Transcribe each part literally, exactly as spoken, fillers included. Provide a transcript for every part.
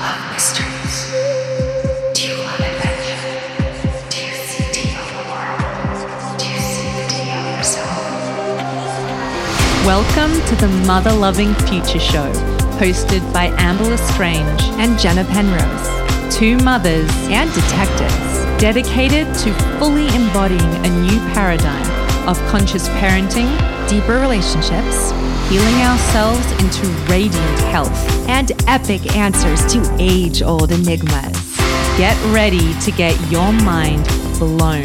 love mysteries? Do you love adventure? Do you see beyond the world? Do you see the beyond yourself? Welcome to the Mother Loving Future Show, hosted by Amber Lestrange and Jenna Penrose, two mothers and detectives dedicated to fully embodying a new paradigm of conscious parenting, deeper relationships, healing ourselves into radiant health, and epic answers to age-old enigmas. Get ready to get your mind blown,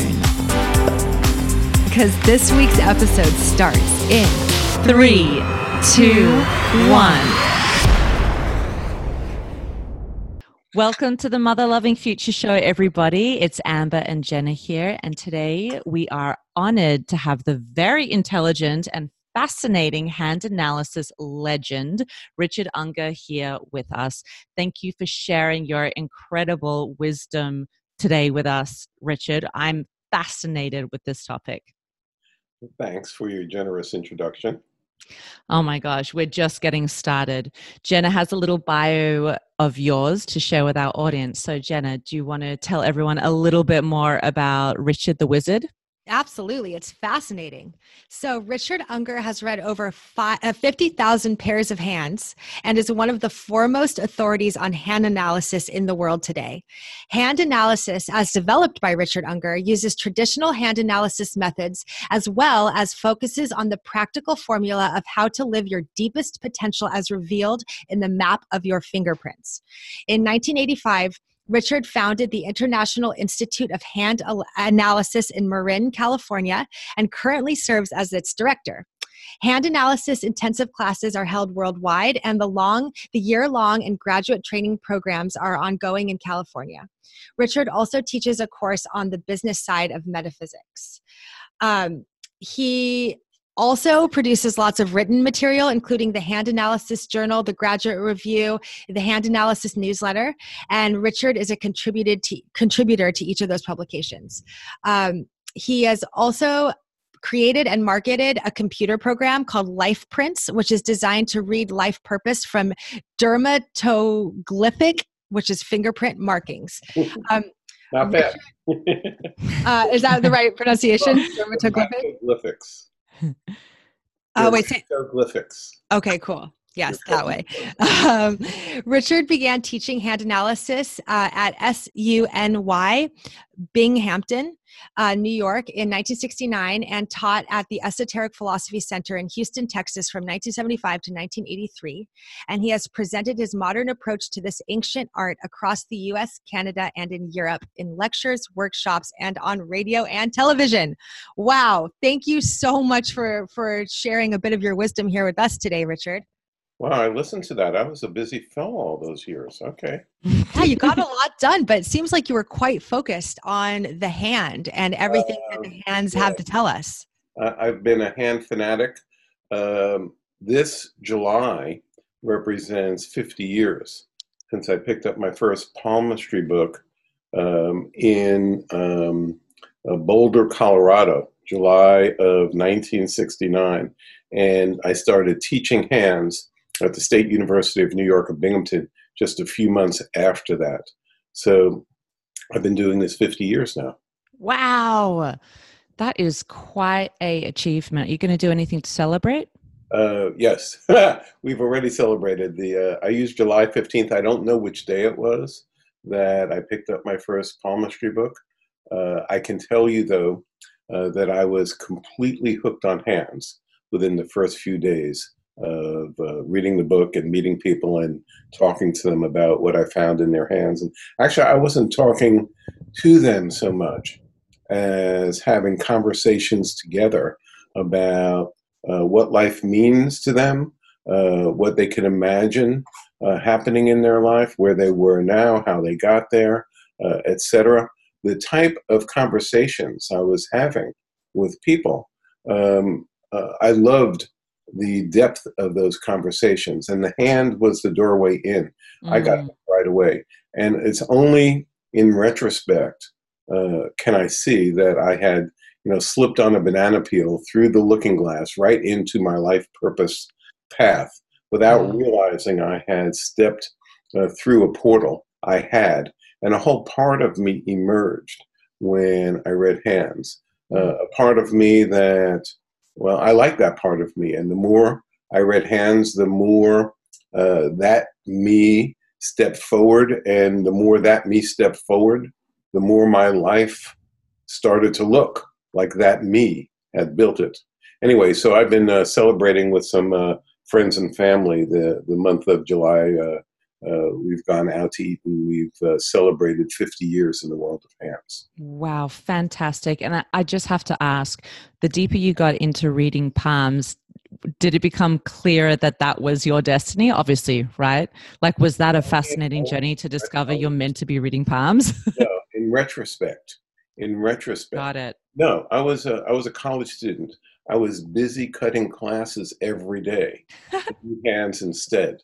because this week's episode starts in three, two, one. Welcome to the Mother Loving Future Show, everybody. It's Amber and Jenna here, and today we are honored to have the very intelligent and fascinating hand analysis legend, Richard Unger, here with us. Thank you for sharing your incredible wisdom today with us, Richard. I'm fascinated with this topic. Thanks for your generous introduction. Oh my gosh, we're just getting started. Jenna has a little bio of yours to share with our audience. So Jenna, do you want to tell everyone a little bit more about Richard the Wizard? Absolutely. It's fascinating. So Richard Unger has read over fifty thousand pairs of hands and is one of the foremost authorities on hand analysis in the world today. Hand analysis, as developed by Richard Unger, uses traditional hand analysis methods as well as focuses on the practical formula of how to live your deepest potential as revealed in the map of your fingerprints. In nineteen eighty-five, Richard founded the International Institute of Hand Analysis in Marin, California, and currently serves as its director. Hand analysis intensive classes are held worldwide, and the long, the year-long and graduate training programs are ongoing in California. Richard also teaches a course on the business side of metaphysics. Um, he... Also produces lots of written material, including the Hand Analysis Journal, the Graduate Review, the Hand Analysis Newsletter, and Richard is a contributed to, contributor to each of those publications. Um, he has also created and marketed a computer program called Life Prints, which is designed to read life purpose from dermatoglyphic, which is fingerprint markings. Um, Not bad. Richard, uh, is that the right pronunciation? Dermatoglyphics. Oh, wait. Dermatoglyphics. Okay, cool. Yes, that way. Um, Richard began teaching hand analysis uh, at S U N Y Binghamton, uh, New York in nineteen sixty-nine and taught at the Esoteric Philosophy Center in Houston, Texas from nineteen seventy-five to nineteen eighty-three. And he has presented his modern approach to this ancient art across the U S, Canada, and in Europe in lectures, workshops, and on radio and television. Wow. Thank you so much for, for sharing a bit of your wisdom here with us today, Richard. Wow, I listened to that. I was a busy fellow all those years. Okay. Yeah, you got a lot done, but it seems like you were quite focused on the hand and everything uh, that the hands yeah. have to tell us. Uh, I've been a hand fanatic. Um, this July represents fifty years since I picked up my first palmistry book um, in um, uh, Boulder, Colorado, July of nineteen sixty-nine. And I started teaching hands at the State University of New York at Binghamton just a few months after that. So I've been doing this fifty years now. Wow. That is quite an achievement. Are you going to do anything to celebrate? Uh, yes. We've already celebrated. The. Uh, I used July fifteenth. I don't know which day it was that I picked up my first palmistry book. Uh, I can tell you, though, uh, that I was completely hooked on hands within the first few days of uh, reading the book and meeting people and talking to them about what I found in their hands. And actually, I wasn't talking to them so much as having conversations together about uh, what life means to them, uh, what they can imagine uh, happening in their life, where they were now, how they got there, uh, et cetera. The type of conversations I was having with people, um, uh, I loved the depth of those conversations, and the hand was the doorway in. Mm-hmm. I got it right away. And it's only in retrospect uh, can I see that I had, you know, slipped on a banana peel through the looking glass right into my life purpose path without mm-hmm. realizing I had stepped uh, through a portal I had, and a whole part of me emerged when I read Hands. Uh, a part of me that, well, I like that part of me, and the more I read Hands, the more uh, that me stepped forward, and the more that me stepped forward, the more my life started to look like that me had built it. Anyway, so I've been uh, celebrating with some uh, friends and family the, the month of July. Uh, uh, we've gone out to eat, and we've uh, celebrated fifty years in the world of Hands. Wow, fantastic. And I, I just have to ask, the deeper you got into reading palms, did it become clearer that that was your destiny? Obviously, right? Like, was that a fascinating journey to discover you're meant to be reading palms? No, in retrospect, in retrospect. Got it. No, I was a, I was a college student. I was busy cutting classes every day, Hands instead.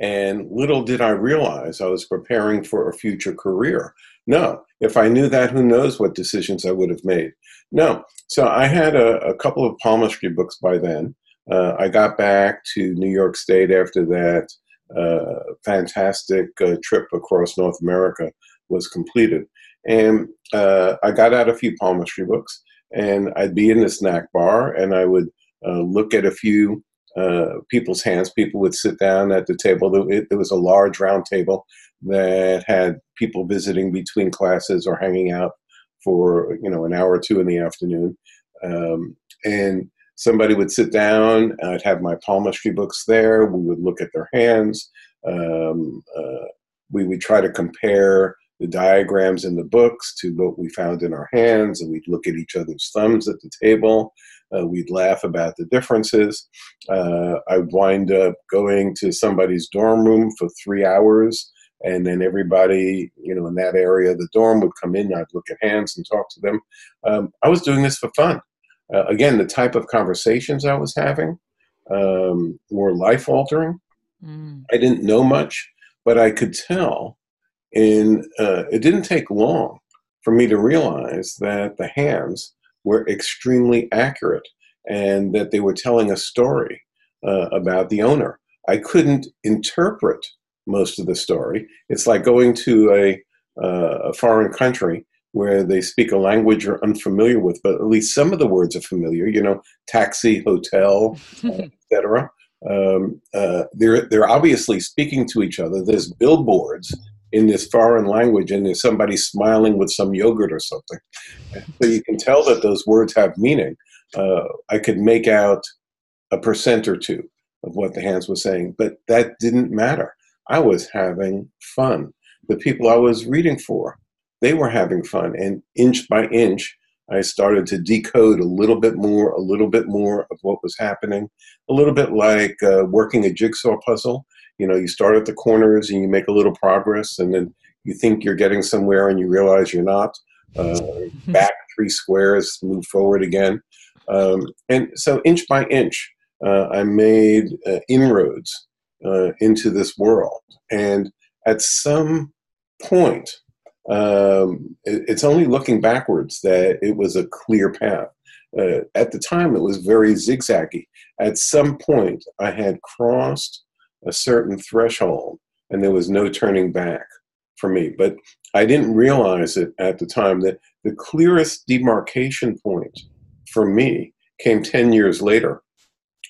And little did I realize I was preparing for a future career. No, if I knew that, who knows what decisions I would have made. No, so I had a, a couple of palmistry books by then. Uh, I got back to New York State after that uh, fantastic uh, trip across North America was completed. And uh, I got out a few palmistry books, and I'd be in the snack bar, and I would uh, look at a few uh, people's hands. People would sit down at the table. There was a large round table that had people visiting between classes or hanging out for, you know, an hour or two in the afternoon. Um, and somebody would sit down, and I'd have my palmistry books there. We would look at their hands. Um, uh, we would try to compare the diagrams in the books to what we found in our hands, and we'd look at each other's thumbs at the table. Uh, we'd laugh about the differences. Uh, I'd wind up going to somebody's dorm room for three hours, and then everybody, you know, in that area of the dorm would come in, and I'd look at hands and talk to them. Um, I was doing this for fun. Uh, again, the type of conversations I was having um, were life-altering. Mm. I didn't know much, but I could tell. And uh, it didn't take long for me to realize that the hands were extremely accurate and that they were telling a story uh, about the owner. I couldn't interpret most of the story. It's like going to a, uh, a foreign country where they speak a language you're unfamiliar with, but at least some of the words are familiar, you know, taxi, hotel, et cetera. Um, uh, they're, they're obviously speaking to each other. There's billboards in this foreign language, and there's somebody smiling with some yogurt or something. So you can tell that those words have meaning. Uh, I could make out a percent or two of what the hands were saying, but that didn't matter. I was having fun. The people I was reading for, they were having fun. And inch by inch, I started to decode a little bit more, a little bit more of what was happening, a little bit like uh, working a jigsaw puzzle. You know, you start at the corners and you make a little progress, and then you think you're getting somewhere and you realize you're not. Uh, back three squares, move forward again. Um, and so inch by inch, uh, I made uh, inroads uh, into this world. And at some point, um, it, it's only looking backwards that it was a clear path. Uh, at the time, it was very zigzaggy. At some point, I had crossed a certain threshold, and there was no turning back for me. But I didn't realize it at the time. That the clearest demarcation point for me came ten years later,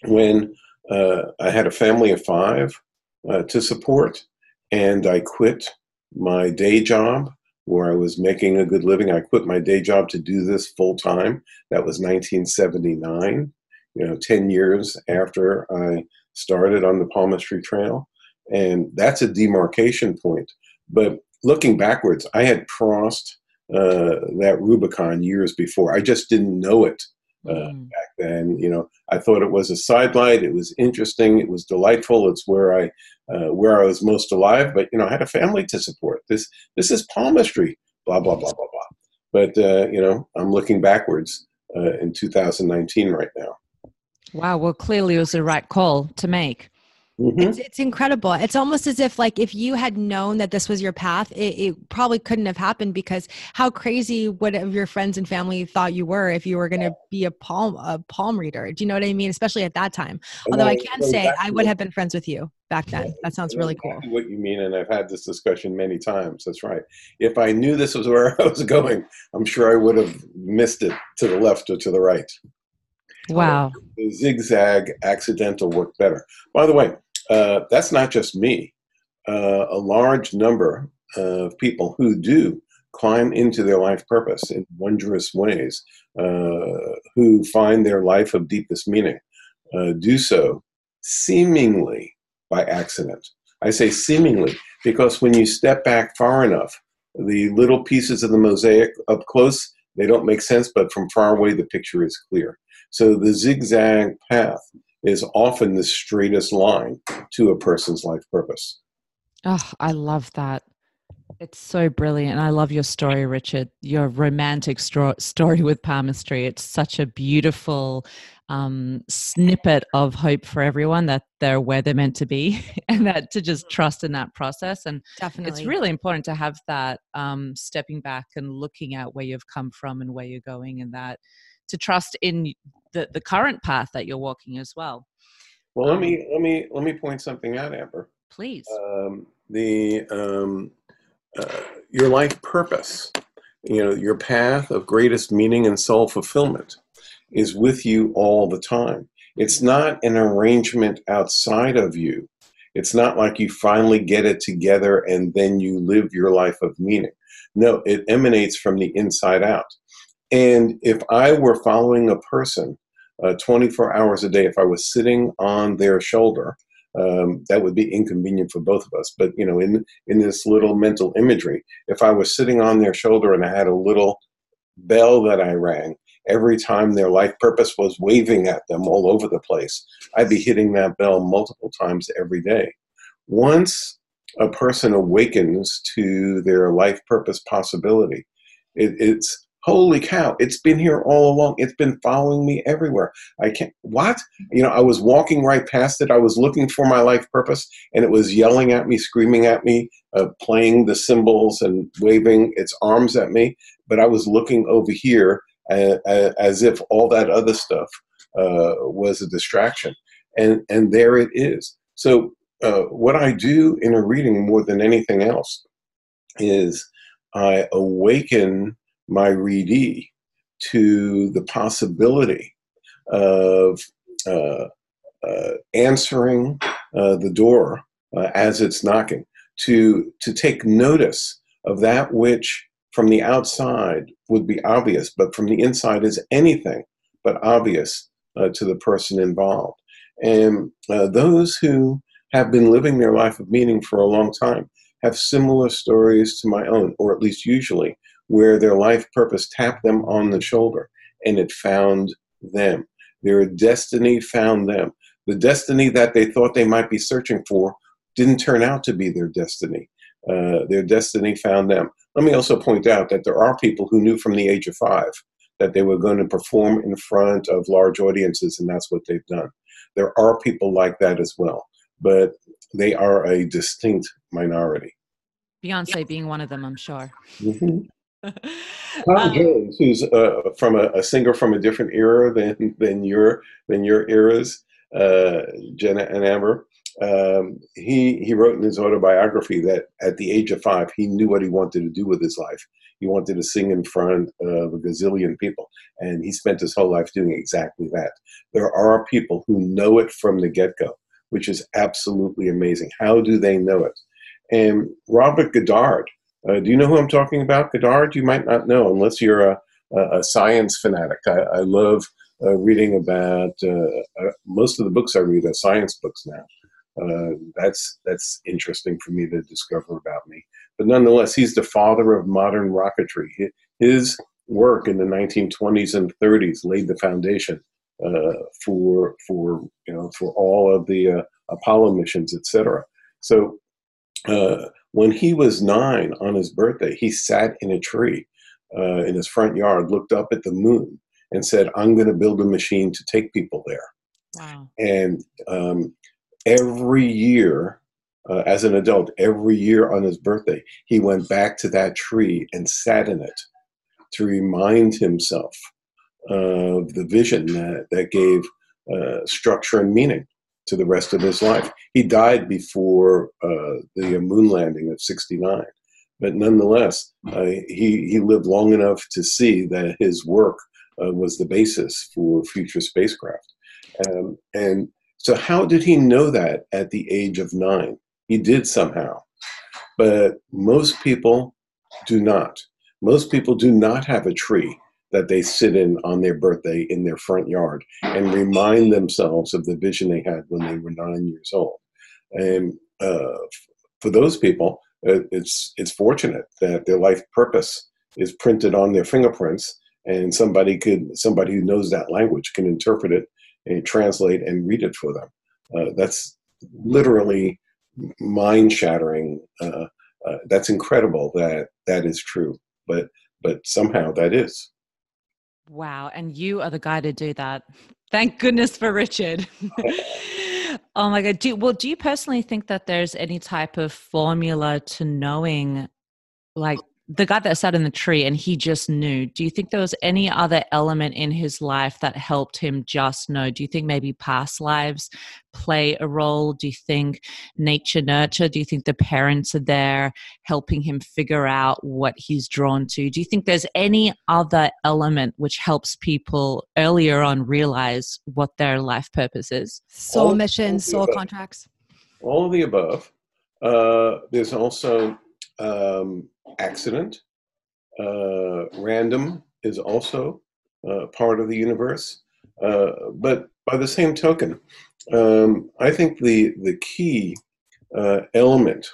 when uh, I had a family of five uh, to support, and I quit my day job where I was making a good living. I quit my day job to do this full time. That was nineteen seventy-nine, you know, ten years after I started on the palmistry trail, and that's a demarcation point. But looking backwards, I had crossed uh, that Rubicon years before. I just didn't know it uh, mm. back then. You know, I thought it was a sidelight. It was interesting. It was delightful. It's where I uh, where I was most alive. But you know, I had a family to support. This this is palmistry. Blah blah blah blah blah. But uh, you know, I'm looking backwards uh, in two thousand nineteen right now. Wow. Well, clearly it was the right call to make. Mm-hmm. It's, it's incredible. It's almost as if, like, if you had known that this was your path, it, it probably couldn't have happened, because how crazy would have your friends and family thought you were if you were going to be a palm a palm reader? Do you know what I mean? Especially at that time. Although I can say I would have been friends with you back then. That sounds really cool. What you mean, and I've had this discussion many times. That's right. If I knew this was where I was going, I'm sure I would have missed it to the left or to the right. Wow. The zigzag accidental work better. By the way, uh, that's not just me. Uh, a large number of people who do climb into their life purpose in wondrous ways, uh, who find their life of deepest meaning, uh, do so seemingly by accident. I say seemingly because when you step back far enough, the little pieces of the mosaic up close, they don't make sense, but from far away, the picture is clear. So the zigzag path is often the straightest line to a person's life purpose. Oh, I love that. It's so brilliant. I love your story, Richard, your romantic st- story with palmistry. It's such a beautiful um, snippet of hope for everyone, that they're where they're meant to be, and that to just trust in that process. And definitely, it's really important to have that um, stepping back and looking at where you've come from and where you're going, and that to trust in the, the current path that you're walking as well. Well, um, let me, let me, let me point something out, Amber. Please. Um, the... Um, Uh, your life purpose, you know, your path of greatest meaning and soul fulfillment is with you all the time. It's not an arrangement outside of you. It's not like you finally get it together and then you live your life of meaning. No, it emanates from the inside out. And if I were following a person uh, twenty-four hours a day, if I was sitting on their shoulder, Um, that would be inconvenient for both of us. But, you know, in, in this little mental imagery, if I was sitting on their shoulder and I had a little bell that I rang every time their life purpose was waving at them all over the place, I'd be hitting that bell multiple times every day. Once a person awakens to their life purpose possibility, it, it's holy cow, it's been here all along. It's been following me everywhere. I can't, what? You know, I was walking right past it. I was looking for my life purpose, and it was yelling at me, screaming at me, uh, playing the cymbals and waving its arms at me. But I was looking over here uh, uh, as if all that other stuff uh, was a distraction. And, and there it is. So uh, what I do in a reading more than anything else is I awaken my readee to the possibility of uh, uh, answering uh, the door uh, as it's knocking, to to take notice of that which from the outside would be obvious, but from the inside is anything but obvious uh, to the person involved. And uh, those who have been living their life of meaning for a long time have similar stories to my own, or at least usually, where their life purpose tapped them on the shoulder and it found them. Their destiny found them. The destiny that they thought they might be searching for didn't turn out to be their destiny. Uh, their destiny found them. Let me also point out that there are people who knew from the age of five that they were going to perform in front of large audiences, and that's what they've done. There are people like that as well, but they are a distinct minority. Beyonce yes. being one of them, I'm sure. Mm-hmm. Tom Jones, who's uh, from a, a singer from a different era than than your than your eras, uh, Jenna and Amber. Um, he he wrote in his autobiography that at the age of five, he knew what he wanted to do with his life. He wanted to sing in front of a gazillion people, and he spent his whole life doing exactly that. There are people who know it from the get-go, which is absolutely amazing. How do they know it? And Robert Goddard. Uh, do you know who I'm talking about, Goddard? You might not know unless you're a, a, a science fanatic. I, I love uh, reading about, uh, uh, most of the books I read are science books now. Uh, that's that's interesting for me to discover about me. But nonetheless, he's the father of modern rocketry. His work in the nineteen twenties and thirties laid the foundation uh, for for you know for all of the uh, Apollo missions, et cetera. So. Uh, When he was nine on his birthday, he sat in a tree uh, in his front yard, looked up at the moon, and said, I'm going to build a machine to take people there. Wow. And um, every year, uh, as an adult, every year on his birthday, he went back to that tree and sat in it to remind himself of the vision that, that gave uh, structure and meaning to the rest of his life. He died before uh, the moon landing of sixty-nine. But nonetheless, uh, he, he lived long enough to see that his work uh, was the basis for future spacecraft. Um, and so how did he know that at the age of nine? He did somehow. But most people do not. Most people do not have a tree that they sit in on their birthday in their front yard and remind themselves of the vision they had when they were nine years old. And uh, for those people, it's it's fortunate that their life purpose is printed on their fingerprints, and somebody could somebody who knows that language can interpret it and translate and read it for them. Uh, that's literally mind-shattering. Uh, uh, that's incredible that that is true, but but somehow that is. Wow, and you are the guy to do that. Thank goodness for Richard. Oh my God. Do you, well, do you personally think that there's any type of formula to knowing, like the guy that sat in the tree and he just knew, do you think there was any other element in his life that helped him just know? Do you think maybe past lives play a role? Do you think nature nurture? Do you think the parents are there helping him figure out what he's drawn to? Do you think there's any other element which helps people earlier on realize what their life purpose is? Soul missions, soul contracts. All of the above. Uh, there's also um, accident. Uh, random is also uh, part of the universe. Uh, but by the same token, Um, I think the, the key uh, element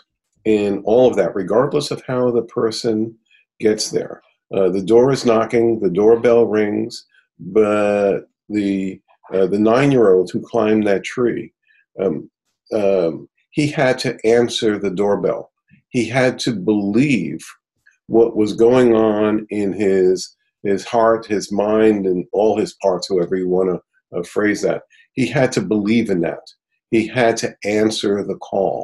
in all of that, regardless of how the person gets there, uh, the door is knocking, the doorbell rings, but the, uh, the nine-year-old who climbed that tree, um, um, he had to answer the doorbell. He had to believe what was going on in his, his heart, his mind, and all his parts, however you want to Uh, phrase that. He had to believe in that. He had to answer the call.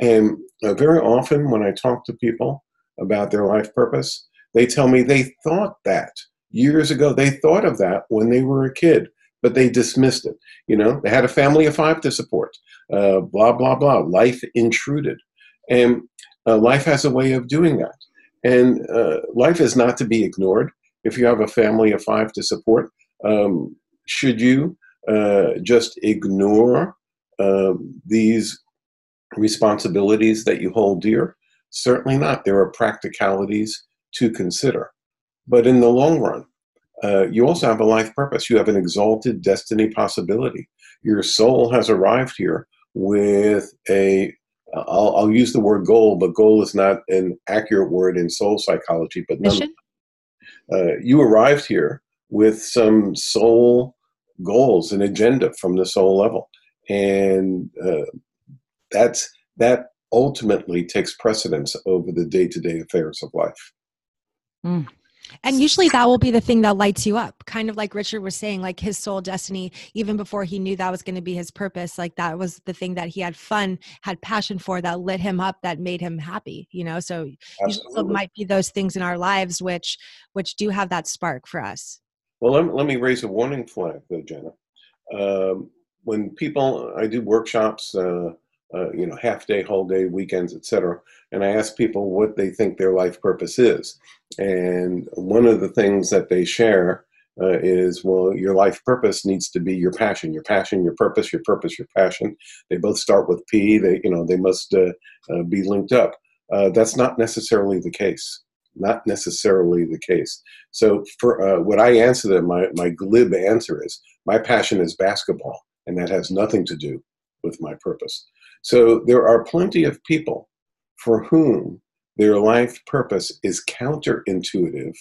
And uh, very often when I talk to people about their life purpose, they tell me they thought that years ago. They thought of that when they were a kid, but they dismissed it. You know, they had a family of five to support, uh, blah, blah, blah. Life intruded. And uh, life has a way of doing that. And uh, life is not to be ignored. If you have a family of five to support, um, should you uh, just ignore uh, these responsibilities that you hold dear? Certainly not. There are practicalities to consider. But in the long run, uh, you also have a life purpose. You have an exalted destiny possibility. Your soul has arrived here with a, I'll, I'll use the word goal, but goal is not an accurate word in soul psychology. But mission? Uh, you arrived here with some soul goals and agenda from the soul level. And uh, that's that ultimately takes precedence over the day-to-day affairs of life. Mm. And usually that will be the thing that lights you up. Kind of like Richard was saying, like his soul destiny, even before he knew that was going to be his purpose, like that was the thing that he had fun, had passion for, that lit him up, that made him happy, you know? So usually might be those things in our lives, which, which do have that spark for us. Well, let, let me raise a warning flag, though, Jenna. Um, when people, I do workshops, uh, uh, you know, half day, whole day, weekends, et cetera, and I ask people what they think their life purpose is. And one of the things that they share uh, is, well, your life purpose needs to be your passion, your passion, your purpose, your purpose, your passion. They both start with P. They, you know, they must uh, uh, be linked up. Uh, that's not necessarily the case. Not necessarily the case. So for uh, what I answer them, my, my glib answer is, my passion is basketball, and that has nothing to do with my purpose. So there are plenty of people for whom their life purpose is counterintuitive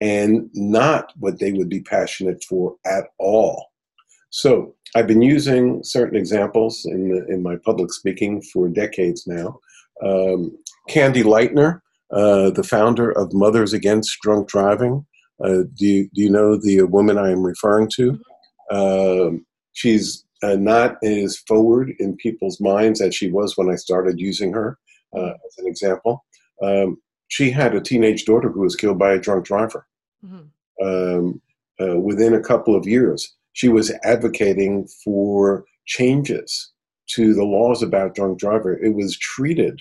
and not what they would be passionate for at all. So I've been using certain examples in, the, in my public speaking for decades now. Um, Candy Lightner, Uh, the founder of Mothers Against Drunk Driving. Uh, do, you, do you know the woman I am referring to? Uh, she's and not as forward in people's minds as she was when I started using her uh, as an example. Um, she had a teenage daughter who was killed by a drunk driver. Mm-hmm. um, uh, within a couple of years, she was advocating for changes to the laws about drunk driver. It was treated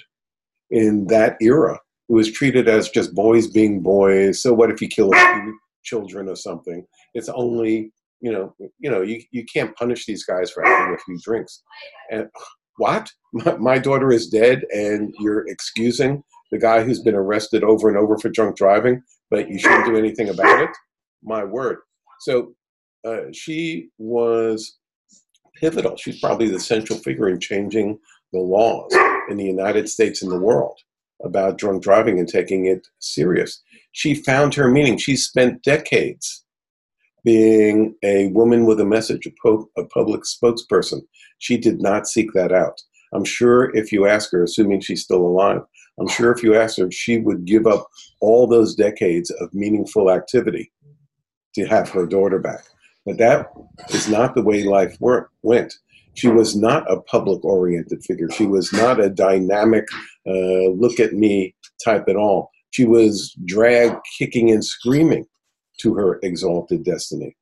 in that era. It was treated as just boys being boys. So what if you kill a few children or something? It's only, you know, you know, you, you can't punish these guys for having a few drinks. And what? My, my daughter is dead and you're excusing the guy who's been arrested over and over for drunk driving, but you shouldn't do anything about it? My word. So uh, she was pivotal. She's probably the central figure in changing the laws in the United States and the world about drunk driving and taking it serious. She found her meaning. She spent decades being a woman with a message, a public spokesperson. She did not seek that out. I'm sure if you ask her, assuming she's still alive, I'm sure if you asked her, she would give up all those decades of meaningful activity to have her daughter back. But that is not the way life work, went. She was not a public-oriented figure. She was not a dynamic, uh, look at me type at all. She was dragged kicking and screaming to her exalted destiny.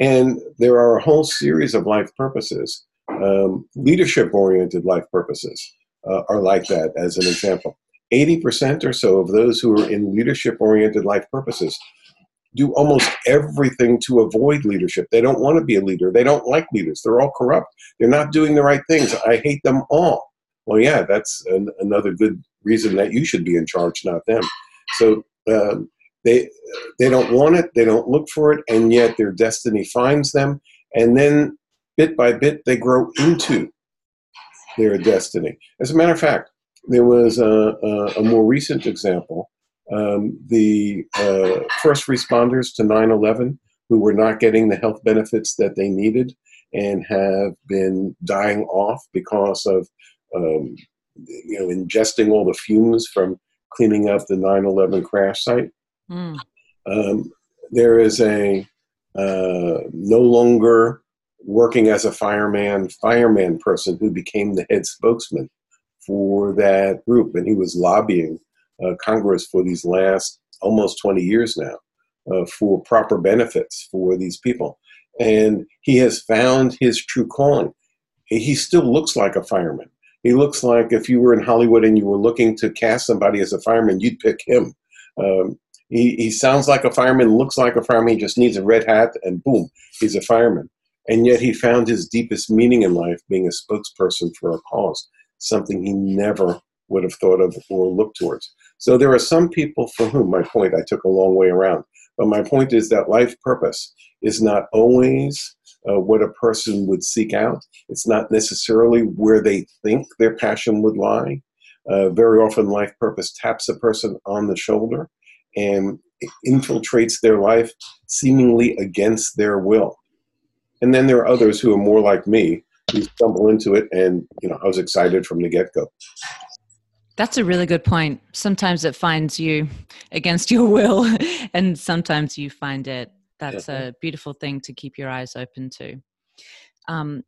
And there are a whole series of life purposes. Um, leadership-oriented life purposes uh, are like that, as an example. eighty percent or so of those who are in leadership-oriented life purposes do almost everything to avoid leadership. They don't want to be a leader. They don't like leaders. They're all corrupt. They're not doing the right things. I hate them all. Well, yeah, that's an, another good reason that you should be in charge, not them. So um, they, they don't want it. They don't look for it. And yet their destiny finds them. And then bit by bit, they grow into their destiny. As a matter of fact, there was a, a, a more recent example. Um, the uh, first responders to nine eleven who were not getting the health benefits that they needed and have been dying off because of um, you know, ingesting all the fumes from cleaning up the nine eleven crash site. Mm. Um, there is a uh, no longer working as a fireman, fireman person who became the head spokesman for that group, and he was lobbying Uh, Congress for these last almost twenty years now uh, for proper benefits for these people. And he has found his true calling. He still looks like a fireman. He looks like if you were in Hollywood and you were looking to cast somebody as a fireman, you'd pick him. Um, he, he sounds like a fireman, looks like a fireman, he just needs a red hat and boom, he's a fireman. And yet he found his deepest meaning in life being a spokesperson for a cause, something he never would have thought of or looked towards. So there are some people for whom, my point, I took a long way around, but my point is that life purpose is not always uh, what a person would seek out. It's not necessarily where they think their passion would lie. Uh, very often life purpose taps a person on the shoulder and infiltrates their life seemingly against their will. And then there are others who are more like me, who stumble into it and, you know, I was excited from the get-go. That's a really good point. Sometimes it finds you against your will and sometimes you find it. That's mm-hmm. a beautiful thing to keep your eyes open to. Um,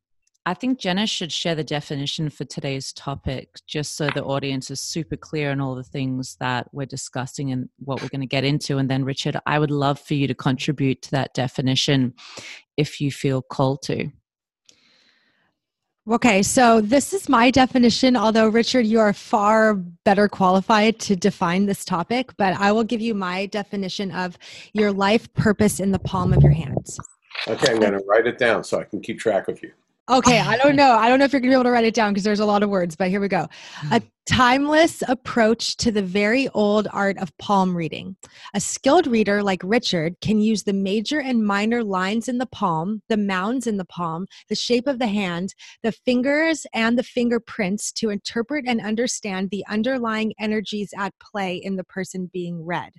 I think Jenna should share the definition for today's topic, just so the audience is super clear on all the things that we're discussing and what we're going to get into. And then Richard, I would love for you to contribute to that definition if you feel called to. Okay, so this is my definition, although Richard, you are far better qualified to define this topic, but I will give you my definition of your life purpose in the palm of your hands. Okay, I'm going to write it down so I can keep track of you. Okay, I don't know. I don't know if you're going to be able to write it down because there's a lot of words, but here we go. A timeless approach to the very old art of palm reading. A skilled reader like Richard can use the major and minor lines in the palm, the mounds in the palm, the shape of the hand, the fingers and the fingerprints to interpret and understand the underlying energies at play in the person being read.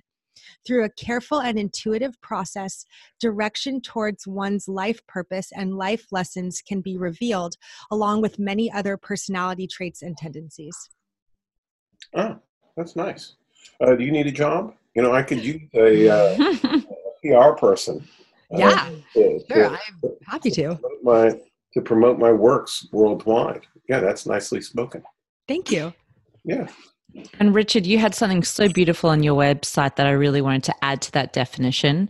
Through a careful and intuitive process, direction towards one's life purpose and life lessons can be revealed, along with many other personality traits and tendencies. Oh, that's nice. Uh, do you need a job? You know, I could use a, uh, a P R person. Yeah, uh, to, sure. To, I'm happy to. My to promote my works worldwide. Yeah, that's nicely spoken. Thank you. Yeah. And Richard, you had something so beautiful on your website that I really wanted to add to that definition.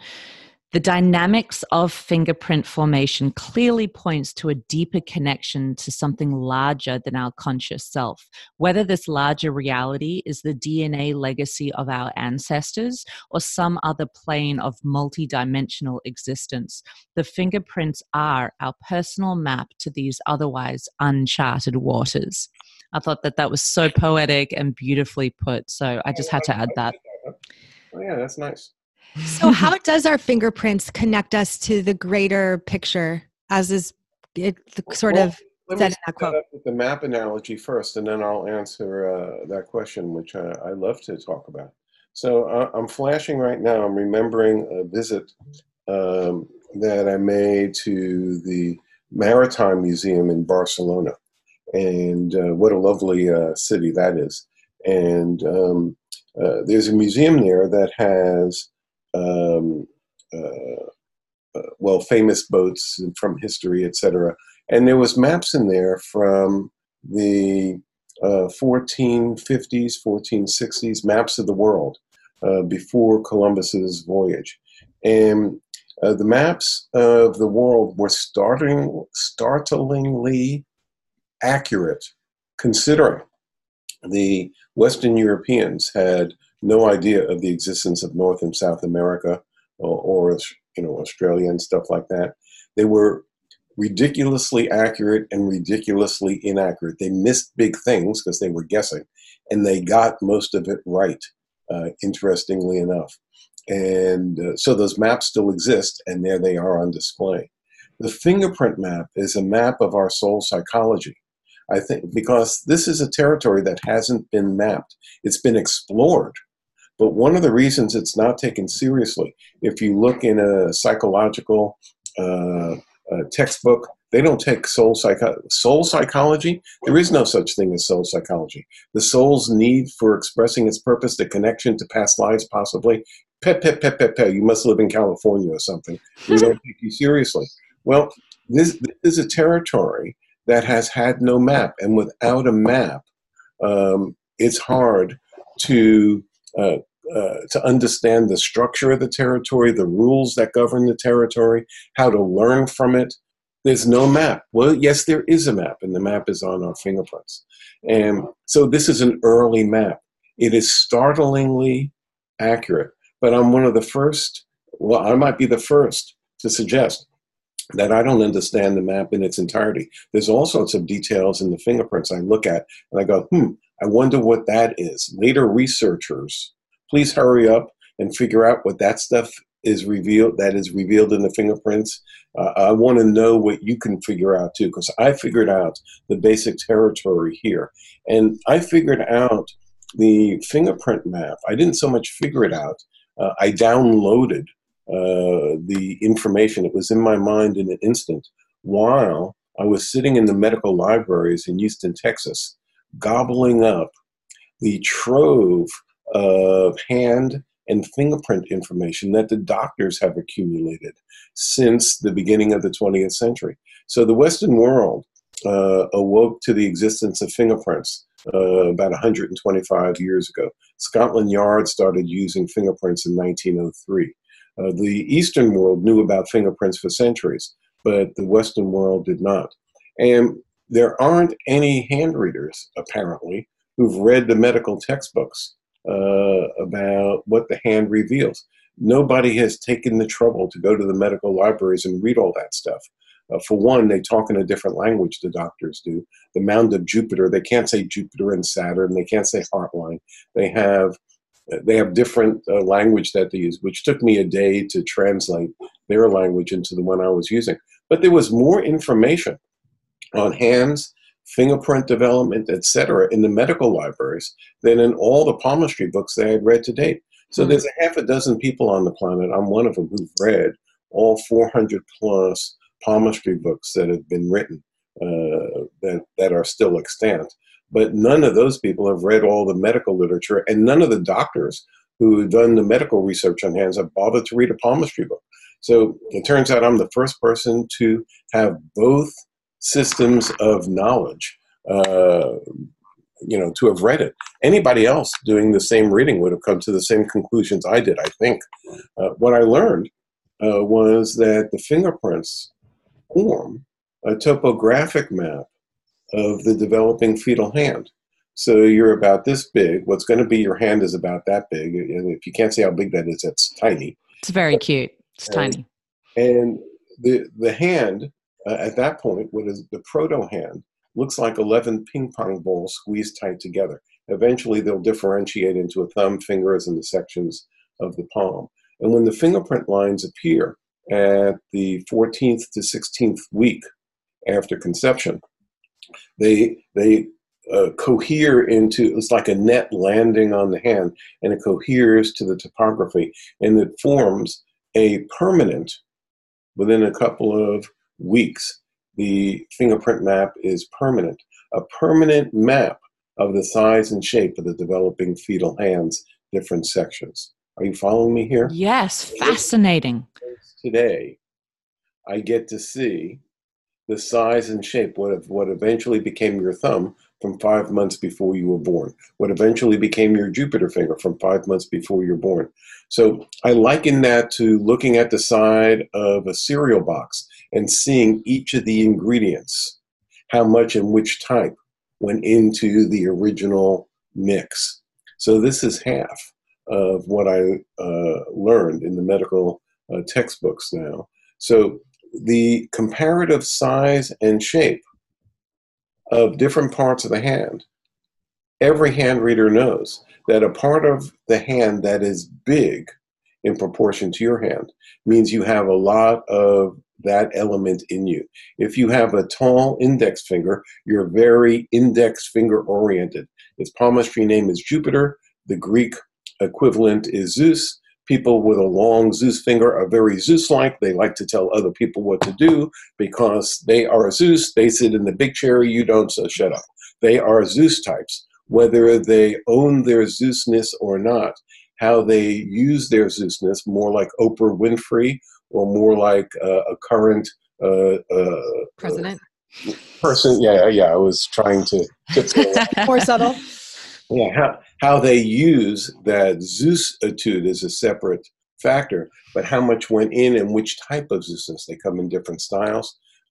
The dynamics of fingerprint formation clearly points to a deeper connection to something larger than our conscious self. Whether this larger reality is the D N A legacy of our ancestors or some other plane of multidimensional existence, the fingerprints are our personal map to these otherwise uncharted waters. I thought that that was so poetic and beautifully put, so I just had to add that. Oh, yeah, that's nice. So how does our fingerprints connect us to the greater picture, as is it sort well, of let said me in that quote? Up with the map analogy first, and then I'll answer uh, that question, which I, I love to talk about. So uh, I'm flashing right now. I'm remembering a visit um, that I made to the Maritime Museum in Barcelona, and uh, what a lovely uh, city that is. And um, uh, there's a museum there that has Um, uh, uh, well, famous boats from history, et cetera. And there was maps in there from the uh, fourteen fifties, fourteen sixties, maps of the world uh, before Columbus's voyage. And uh, the maps of the world were starting, startlingly accurate, considering the Western Europeans had no idea of the existence of North and South America, or, or you know, Australia and stuff like that. They were ridiculously accurate and ridiculously inaccurate. They missed big things because they were guessing, and they got most of it right, uh, interestingly enough. And uh, so those maps still exist, and there they are on display. The fingerprint map is a map of our soul psychology, I think, because this is a territory that hasn't been mapped. It's been explored. But one of the reasons it's not taken seriously, if you look in a psychological uh, uh, textbook, they don't take soul, psycho- soul psychology. There is no such thing as soul psychology. The soul's need for expressing its purpose, the connection to past lives possibly. Pep, pep, pep, pep, pep. You must live in California or something. We don't take you seriously. Well, this, this is a territory that has had no map. And without a map, um, it's hard to... Uh, uh, to understand the structure of the territory, the rules that govern the territory, how to learn from it. There's no map. Well, yes, there is a map, and the map is on our fingerprints. And so this is an early map. It is startlingly accurate, but I'm one of the first, well, I might be the first to suggest that I don't understand the map in its entirety. There's all sorts of details in the fingerprints I look at, and I go, hmm, I wonder what that is. Later researchers, please hurry up and figure out what that stuff is revealed, that is revealed in the fingerprints. Uh, I want to know what you can figure out too, because I figured out the basic territory here. And I figured out the fingerprint map. I didn't so much figure it out. Uh, I downloaded uh, the information. It was in my mind in an instant while I was sitting in the medical libraries in Houston, Texas, gobbling up the trove of hand and fingerprint information that the doctors have accumulated since the beginning of the twentieth century. So the Western world uh, awoke to the existence of fingerprints uh, about one hundred twenty-five years ago. Scotland Yard started using fingerprints in nineteen oh three. Uh, the Eastern world knew about fingerprints for centuries, but the Western world did not. And there aren't any hand readers, apparently, who've read the medical textbooks uh, about what the hand reveals. Nobody has taken the trouble to go to the medical libraries and read all that stuff. Uh, for one, they talk in a different language, the doctors do. The mound of Jupiter, they can't say Jupiter and Saturn. They can't say heartline. They have they have different uh, language that they use, which took me a day to translate their language into the one I was using. But there was more information on hands, fingerprint development, et cetera, in the medical libraries than in all the palmistry books that I had read to date. So mm-hmm. There's a half a dozen people on the planet, I'm one of them, who've read all four hundred plus palmistry books that have been written uh, that, that are still extant. But none of those people have read all the medical literature, and none of the doctors who have done the medical research on hands have bothered to read a palmistry book. So it turns out I'm the first person to have both systems of knowledge, uh, you know, to have read it. Anybody else doing the same reading would have come to the same conclusions I did, I think. Uh, what I learned uh, was that the fingerprints form a topographic map of the developing fetal hand. So you're about this big. What's going to be your hand is about that big. And if you can't see how big that is, that's tiny. It's very cute. It's and, tiny. And the the hand uh, at that point, what is the proto hand, looks like eleven ping pong balls squeezed tight together. Eventually, they'll differentiate into a thumb, fingers, and the sections of the palm. And when the fingerprint lines appear at the fourteenth to sixteenth week after conception, they they Uh, cohere into, it's like a net landing on the hand, and it coheres to the topography, and it forms a permanent, within a couple of weeks, the fingerprint map is permanent, a permanent map of the size and shape of the developing fetal hand's different sections. Are you following me here? Yes, fascinating. Today, I get to see the size and shape of what eventually became your thumb from five months before you were born, what eventually became your Jupiter finger from five months before you were born. So I liken that to looking at the side of a cereal box and seeing each of the ingredients, how much and which type went into the original mix. So this is half of what I uh, learned in the medical uh, textbooks now. So the comparative size and shape of different parts of the hand, every hand reader knows that a part of the hand that is big in proportion to your hand means you have a lot of that element in you. If you have a tall index finger, you're very index finger oriented. Its palmistry name is Jupiter. The Greek equivalent is Zeus. People with a long Zeus finger are very Zeus-like. They like to tell other people what to do because they are Zeus. They sit in the big chair. You don't, so shut up. They are Zeus types. Whether they own their Zeusness or not, how they use their Zeusness, more like Oprah Winfrey or more like uh, a current uh, uh, president uh, person. Yeah, yeah. I was trying to get more subtle. Yeah, how, how they use that Zeus-itude is a separate factor, but how much went in and which type of Zeusness. They come in different styles.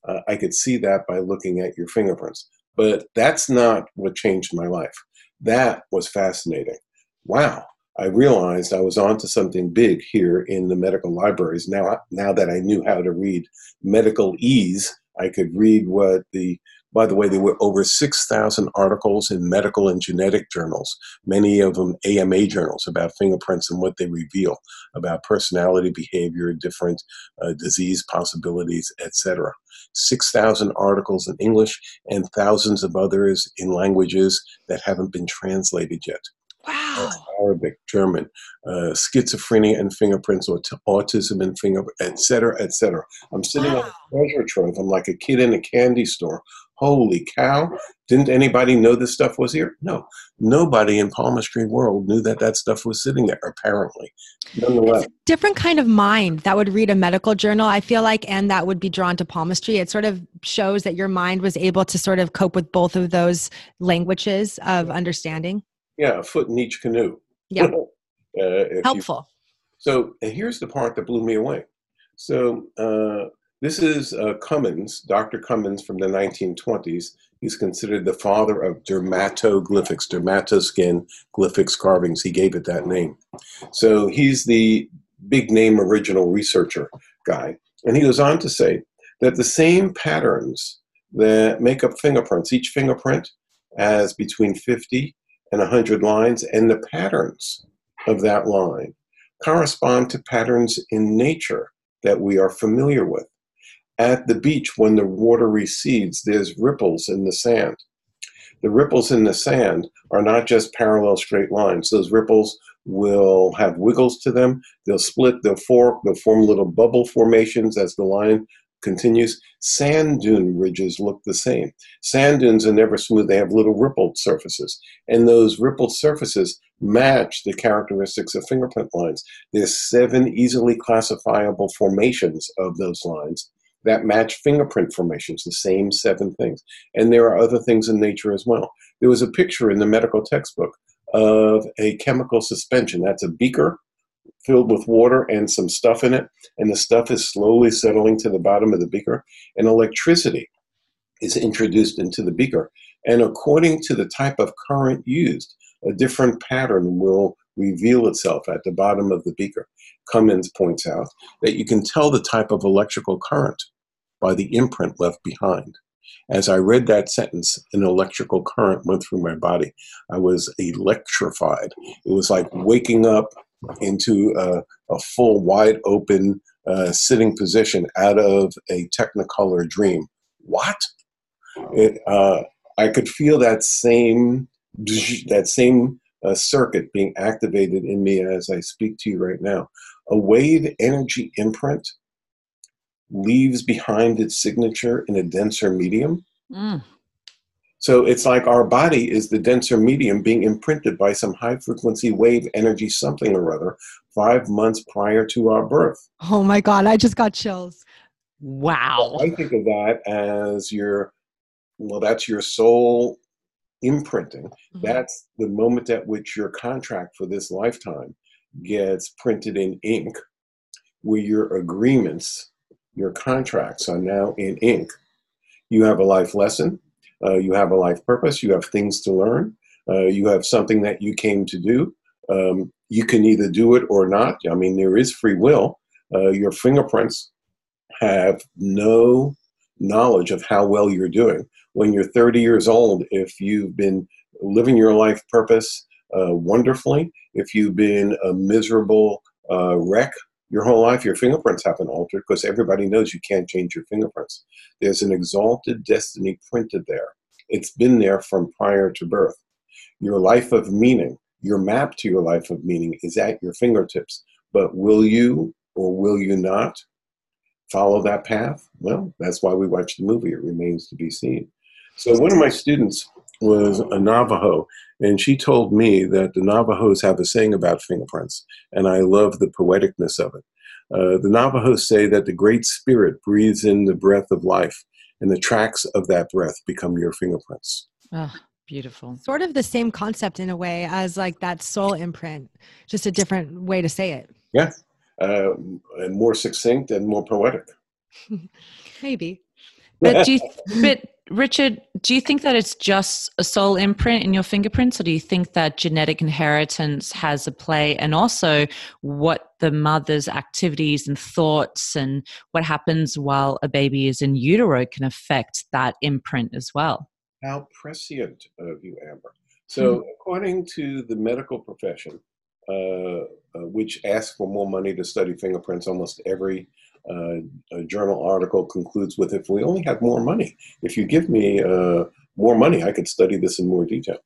Uh, I could see that by looking at your fingerprints. But that's not what changed my life. That was fascinating. Wow, I realized I was onto something big here in the medical libraries. Now, now that I knew how to read medicalese, I could read what the... By the way, there were over six thousand articles in medical and genetic journals, many of them A M A journals, about fingerprints and what they reveal, about personality, behavior, different uh, disease possibilities, et cetera. six thousand articles in English and thousands of others in languages that haven't been translated yet. Wow. Arabic, German, uh, schizophrenia and fingerprints, or autism and fingerprints, et cetera, et cetera. I'm sitting wow. on a treasure trove. I'm like a kid in a candy store. Holy cow. Didn't anybody know this stuff was here? No. Nobody in palmistry world knew that that stuff was sitting there, apparently. Nonetheless. It's a different kind of mind that would read a medical journal, I feel like, and that would be drawn to palmistry. It sort of shows that your mind was able to sort of cope with both of those languages of understanding. Yeah, a foot in each canoe. Yeah. uh, Helpful. You... So here's the part that blew me away. So uh, this is uh, Cummins, Doctor Cummins from the nineteen twenties. He's considered the father of dermatoglyphics, dermatoskin, glyphics, carvings. He gave it that name. So he's the big name original researcher guy. And he goes on to say that the same patterns that make up fingerprints, each fingerprint has between fifty and one hundred lines, and the patterns of that line correspond to patterns in nature that we are familiar with. At the beach, when the water recedes, there's ripples in the sand. The ripples in the sand are not just parallel straight lines. Those ripples will have wiggles to them. They'll split, they'll fork, they'll form little bubble formations as the line continues. Sand dune ridges look the same. Sand dunes are never smooth. They have little rippled surfaces. And those rippled surfaces match the characteristics of fingerprint lines. There's seven easily classifiable formations of those lines that match fingerprint formations, the same seven things. And there are other things in nature as well. There was a picture in the medical textbook of a chemical suspension. That's a beaker filled with water and some stuff in it, and the stuff is slowly settling to the bottom of the beaker, and electricity is introduced into the beaker. And according to the type of current used, a different pattern will reveal itself at the bottom of the beaker. Cummins points out that you can tell the type of electrical current by the imprint left behind. As I read that sentence, an electrical current went through my body. I was electrified. It was like waking up into a, a full, wide open uh, sitting position out of a Technicolor dream. What? It, uh, I could feel that same that same uh, circuit being activated in me as I speak to you right now. A wave energy imprint leaves behind its signature in a denser medium. Mm. So it's like our body is the denser medium being imprinted by some high-frequency wave energy something or other five months prior to our birth. Oh, my God. I just got chills. Wow. So I think of that as your, well, that's your soul imprinting. Mm-hmm. That's the moment at which your contract for this lifetime gets printed in ink, where your agreements, your contracts are now in ink. You have a life lesson. Uh, you have a life purpose. You have things to learn. Uh, you have something that you came to do. Um, you can either do it or not. I mean, there is free will. Uh, your fingerprints have no knowledge of how well you're doing. When you're thirty years old, if you've been living your life purpose uh, wonderfully, if you've been a miserable uh, wreck your whole life, your fingerprints haven't altered, because everybody knows you can't change your fingerprints. There's an exalted destiny printed there. It's been there from prior to birth. Your life of meaning, your map to your life of meaning is at your fingertips. But will you or will you not follow that path? Well, that's why we watch the movie. It remains to be seen. So one of my students was a Navajo, and she told me that the Navajos have a saying about fingerprints, and I love the poeticness of it. Uh, the Navajos say that the Great Spirit breathes in the breath of life, and the tracks of that breath become your fingerprints. Oh, beautiful. Sort of the same concept in a way as like that soul imprint, just a different way to say it. Yeah, uh, and more succinct and more poetic. Maybe. But, do you, but Richard, do you think that it's just a soul imprint in your fingerprints, or do you think that genetic inheritance has a play, and also what the mother's activities and thoughts and what happens while a baby is in utero can affect that imprint as well? How prescient of you, Amber. So mm-hmm. according to the medical profession, uh, which asks for more money to study fingerprints, almost every Uh, a journal article concludes with, if we only had more money, if you give me uh, more money, I could study this in more detail.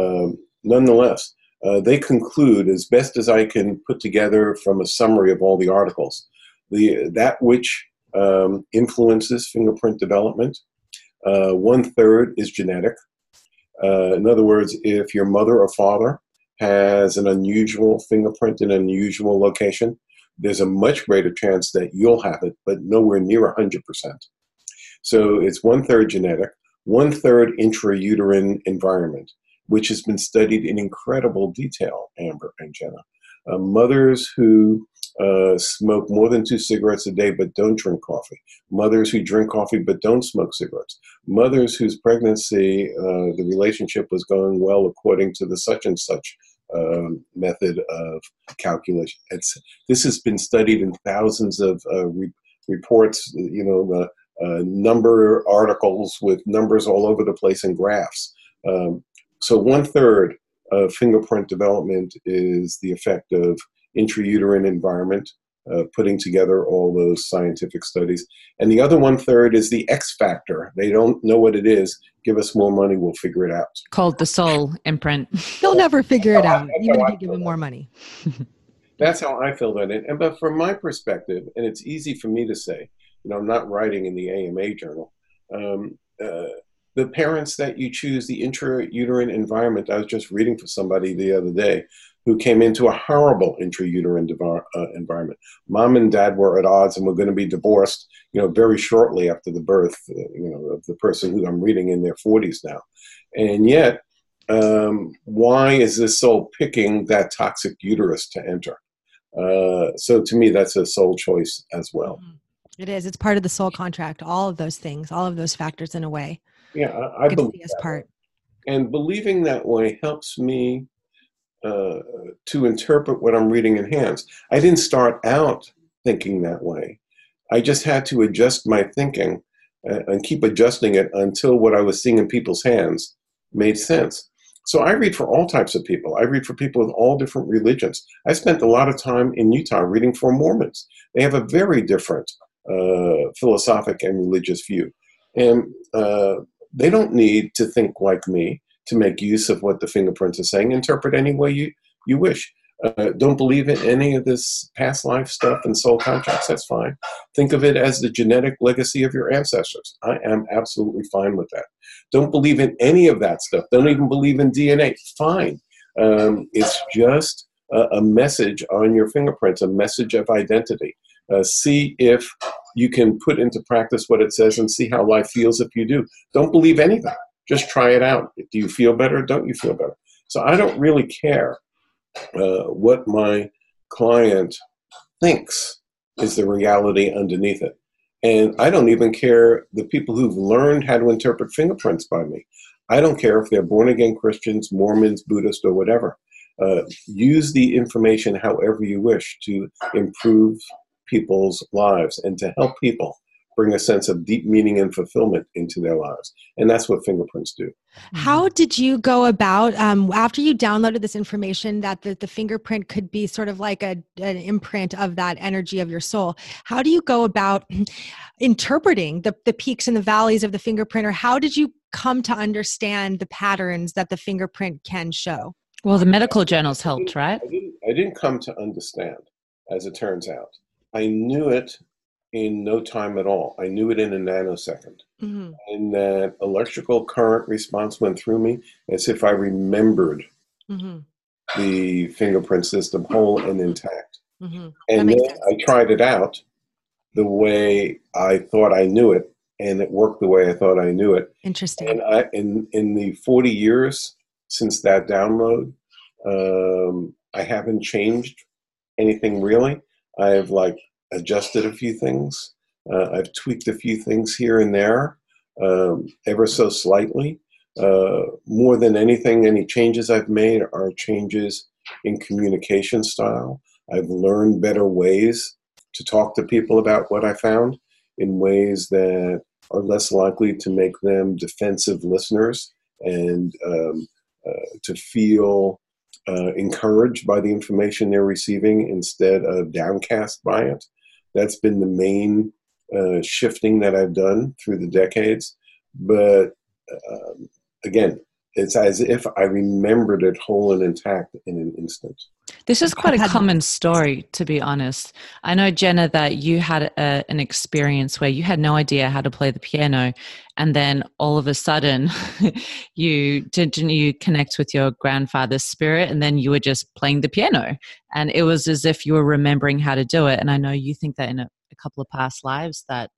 Um, nonetheless, uh, they conclude, as best as I can put together from a summary of all the articles, the that which um, influences fingerprint development, uh, one third is genetic. Uh, in other words, if your mother or father has an unusual fingerprint in an unusual location, there's a much greater chance that you'll have it, but nowhere near one hundred percent. So it's one-third genetic, one-third intrauterine environment, which has been studied in incredible detail, Amber and Jenna. Uh, mothers who uh, smoke more than two cigarettes a day but don't drink coffee. Mothers who drink coffee but don't smoke cigarettes. Mothers whose pregnancy, uh, the relationship was going well according to the such-and-such Um, method of calculation. It's, this has been studied in thousands of uh, re- reports, you know, uh, uh, number articles with numbers all over the place and graphs. Um, so one third of fingerprint development is the effect of intrauterine environment, uh, putting together all those scientific studies. And the other one third is the X factor. They don't know what it is. Give us more money, we'll figure it out. Called the soul imprint. They'll never figure it out, even if you give them more money. That's how I filled that in. And but from my perspective, and it's easy for me to say, you know, I'm not writing in the A M A journal. Um, uh, the parents that you choose, the intrauterine environment, I was just reading for somebody the other day, who came into a horrible intrauterine uh, environment. Mom and dad were at odds and were going to be divorced, you know, very shortly after the birth, uh, you know, of the person who I'm reading in their forties now. And yet, um, why is this soul picking that toxic uterus to enter? Uh, so to me, that's a soul choice as well. It is. It's part of the soul contract. All of those things, all of those factors in a way. Yeah, I, I believe that part. And believing that way helps me uh, to interpret what I'm reading in hands. I didn't start out thinking that way. I just had to adjust my thinking uh, and keep adjusting it until what I was seeing in people's hands made sense. So I read for all types of people. I read for people with all different religions. I spent a lot of time in Utah reading for Mormons. They have a very different uh, philosophic and religious view. And uh, they don't need to think like me to make use of what the fingerprints are saying. Interpret any way you, you wish. Uh, don't believe in any of this past life stuff and soul contracts. That's fine. Think of it as the genetic legacy of your ancestors. I am absolutely fine with that. Don't believe in any of that stuff. Don't even believe in D N A. Fine. Um, it's just a, a message on your fingerprints, a message of identity. Uh, see if you can put into practice what it says and see how life feels if you do. Don't believe anything. Just try it out. Do you feel better? Don't you feel better? So I don't really care uh, what my client thinks is the reality underneath it. And I don't even care the people who've learned how to interpret fingerprints by me. I don't care if they're born-again Christians, Mormons, Buddhists, or whatever. Uh, use the information however you wish to improve people's lives and to help people bring a sense of deep meaning and fulfillment into their lives. And that's what fingerprints do. How did you go about, um, after you downloaded this information that the, the fingerprint could be sort of like a, an imprint of that energy of your soul, how do you go about interpreting the, the peaks and the valleys of the fingerprint, or how did you come to understand the patterns that the fingerprint can show? Well, the medical journals helped, right? I didn't, I didn't come to understand, as it turns out. I knew it in no time at all. I knew it in a nanosecond. Mm-hmm. And that electrical current response went through me as if I remembered mm-hmm. the fingerprint system whole and intact. Mm-hmm. And then sense. I tried it out the way I thought I knew it, and it worked the way I thought I knew it. Interesting. And I, in, in the forty years since that download, um, I haven't changed anything really. I have like adjusted a few things. Uh, I've tweaked a few things here and there, um, ever so slightly. Uh, more than anything, any changes I've made are changes in communication style. I've learned better ways to talk to people about what I found in ways that are less likely to make them defensive listeners and um, uh, to feel Uh, encouraged by the information they're receiving instead of downcast by it. That's been the main uh, shifting that I've done through the decades. But um, again, it's as if I remembered it whole and intact in an instant. This is quite a common story, to be honest. I know, Jenna, that you had a, an experience where you had no idea how to play the piano, and then all of a sudden you didn't you connect with your grandfather's spirit, and then you were just playing the piano, and it was as if you were remembering how to do it. And I know you think that in a, a couple of past lives that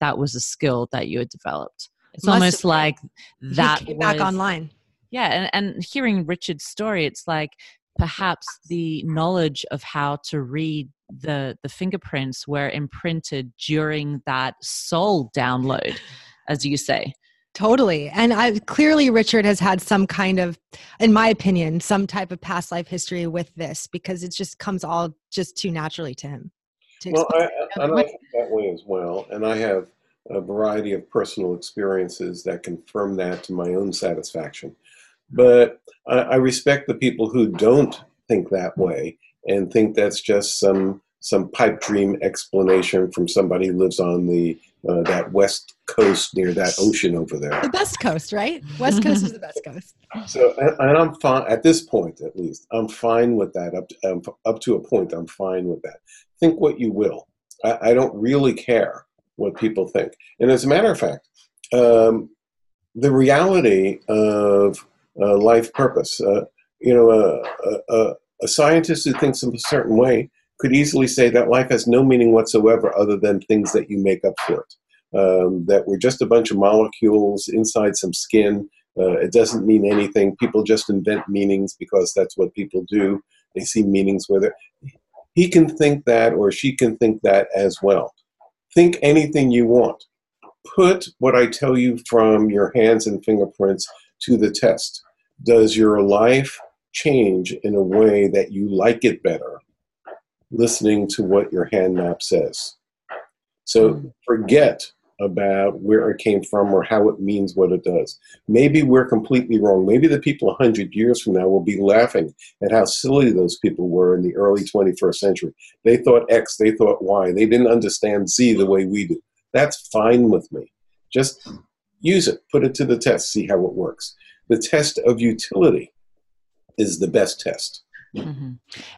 that was a skill that you had developed. It's almost like that came back online. Yeah, and, and hearing Richard's story, it's like perhaps the knowledge of how to read the, the fingerprints were imprinted during that soul download, as you say. Totally. And I clearly Richard has had some kind of, in my opinion, some type of past life history with this, because it just comes all just too naturally to him. To well, I, I, I like it that way as well. And I have a variety of personal experiences that confirm that to my own satisfaction. But I, I respect the people who don't think that way and think that's just some some pipe dream explanation from somebody who lives on the uh, that west coast near that ocean over there. The best coast, right? West coast is the best coast. So, and, and I'm fine at this point, at least. I'm fine with that. Up to, um, up to a point, I'm fine with that. Think what you will. I, I don't really care what people think. And as a matter of fact, um, the reality of Uh, life purpose. Uh, you know, uh, uh, uh, a scientist who thinks in a certain way could easily say that life has no meaning whatsoever other than things that you make up for it, um, that we're just a bunch of molecules inside some skin. Uh, it doesn't mean anything. People just invent meanings because that's what people do. They see meanings with it. He can think that, or she can think that as well. Think anything you want. Put what I tell you from your hands and fingerprints to the test. Does your life change in a way that you like it better, listening to what your hand map says? So forget about where it came from or how it means what it does. Maybe we're completely wrong. Maybe the people one hundred years from now will be laughing at how silly those people were in the early twenty-first century. They thought X, they thought Y, they didn't understand Z the way we do. That's fine with me. Just use it, put it to the test, see how it works. The test of utility is the best test. Mm-hmm.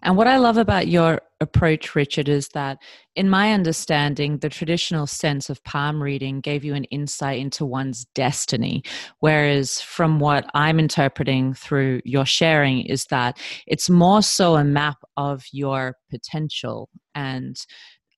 And what I love about your approach, Richard, is that in my understanding, the traditional sense of palm reading gave you an insight into one's destiny. Whereas from what I'm interpreting through your sharing is that it's more so a map of your potential and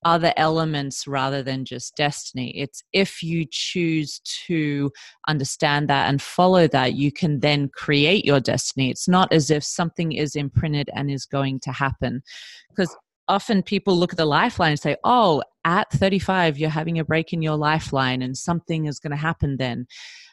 other elements rather than just destiny. It's if you choose to understand that and follow that, you can then create your destiny. It's not as if something is imprinted and is going to happen. Because often people look at the lifeline and say, oh, at thirty-five, you're having a break in your lifeline and something is going to happen then.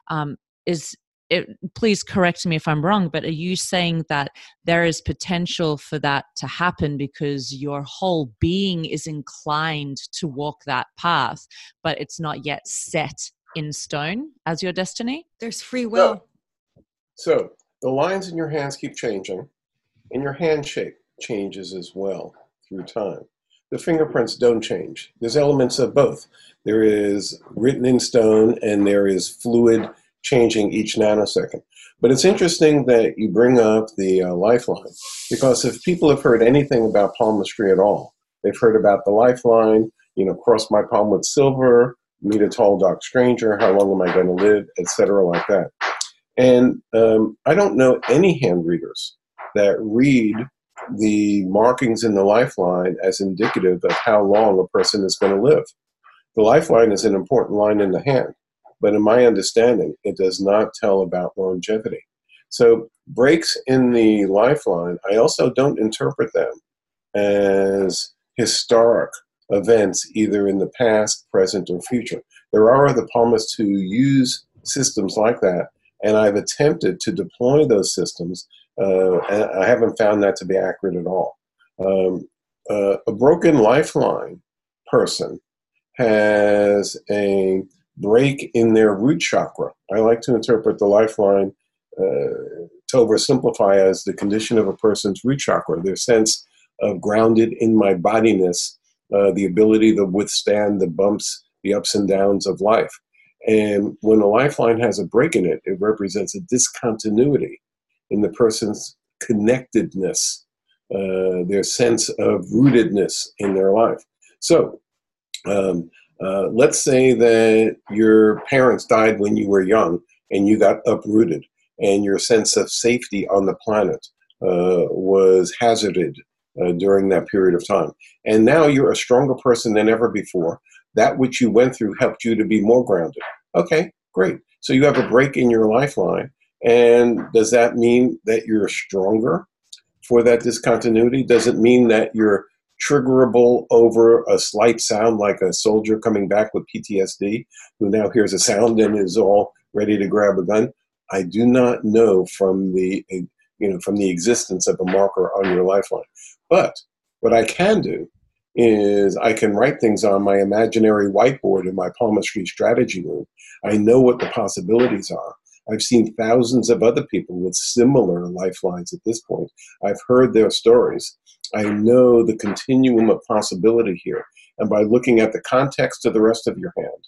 Um, is It, please correct me if I'm wrong, but are you saying that there is potential for that to happen because your whole being is inclined to walk that path, but it's not yet set in stone as your destiny? There's free will. So, so the lines in your hands keep changing, and your hand shape changes as well through time. The fingerprints don't change. There's elements of both. There is written in stone, and there is fluid changing each nanosecond. But it's interesting that you bring up the uh, lifeline, because if people have heard anything about palmistry at all, they've heard about the lifeline, you know, cross my palm with silver, meet a tall dark stranger, how long am I going to live, et cetera, like that. And um, I don't know any hand readers that read the markings in the lifeline as indicative of how long a person is going to live. The lifeline is an important line in the hand, but in my understanding, it does not tell about longevity. So breaks in the lifeline, I also don't interpret them as historic events, either in the past, present, or future. There are other palmists who use systems like that, and I've attempted to deploy those systems, uh, and I haven't found that to be accurate at all. Um, uh, a broken lifeline person has a break in their root chakra. I like to interpret the lifeline uh, to oversimplify as the condition of a person's root chakra, their sense of grounded in my bodiness, uh, the ability to withstand the bumps, the ups and downs of life. And when a lifeline has a break in it, it represents a discontinuity in the person's connectedness, uh, their sense of rootedness in their life. So, um, Uh, let's say that your parents died when you were young and you got uprooted and your sense of safety on the planet uh, was hazarded uh, during that period of time. And now you're a stronger person than ever before. That which you went through helped you to be more grounded. Okay, great. So you have a break in your lifeline. And does that mean that you're stronger for that discontinuity? Does it mean that you're triggerable over a slight sound, like a soldier coming back with P T S D who now hears a sound and is all ready to grab a gun? I do not know from the you know from the existence of a marker on your lifeline. But what I can do is I can write things on my imaginary whiteboard in my palmistry strategy room. I know what the possibilities are. I've seen thousands of other people with similar lifelines at this point. I've heard their stories. I know the continuum of possibility here. And by looking at the context of the rest of your hand,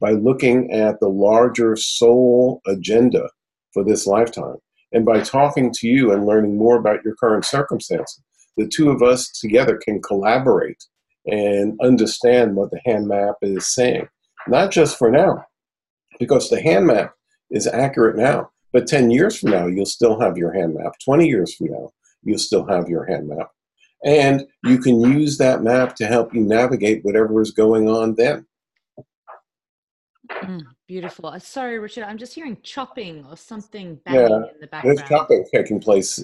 by looking at the larger soul agenda for this lifetime, and by talking to you and learning more about your current circumstances, the two of us together can collaborate and understand what the hand map is saying. Not just for now, because the hand map is accurate now, but ten years from now, you'll still have your hand map. twenty years from now, you'll still have your hand map. And you can use that map to help you navigate whatever is going on then. Mm, beautiful. Sorry, Richard, I'm just hearing chopping or something banging yeah, in the background. There's chopping taking place.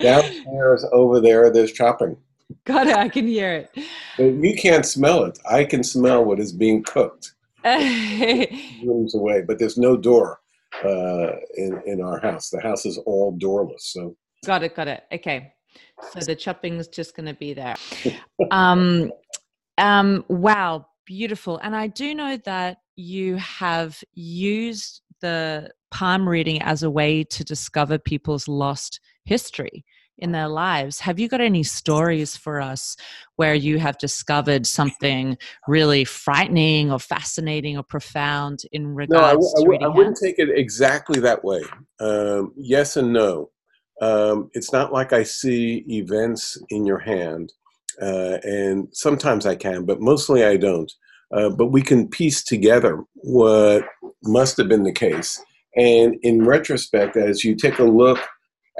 Downstairs, over there, there's chopping. Got it, I can hear it. But you can't smell it. I can smell what is being cooked. Rooms away, but there's no door uh, in, in our house. The house is all doorless. So. Got it, got it. Okay. So the chopping is just going to be there. Um, um, wow. Beautiful. And I do know that you have used the palm reading as a way to discover people's lost history in their lives. Have you got any stories for us where you have discovered something really frightening or fascinating or profound in regards no, I, to I, reading I wouldn't hands? Take it exactly that way. Um, yes and no. Um, it's not like I see events in your hand. Uh, and sometimes I can, but mostly I don't. Uh, but we can piece together what must have been the case. And in retrospect, as you take a look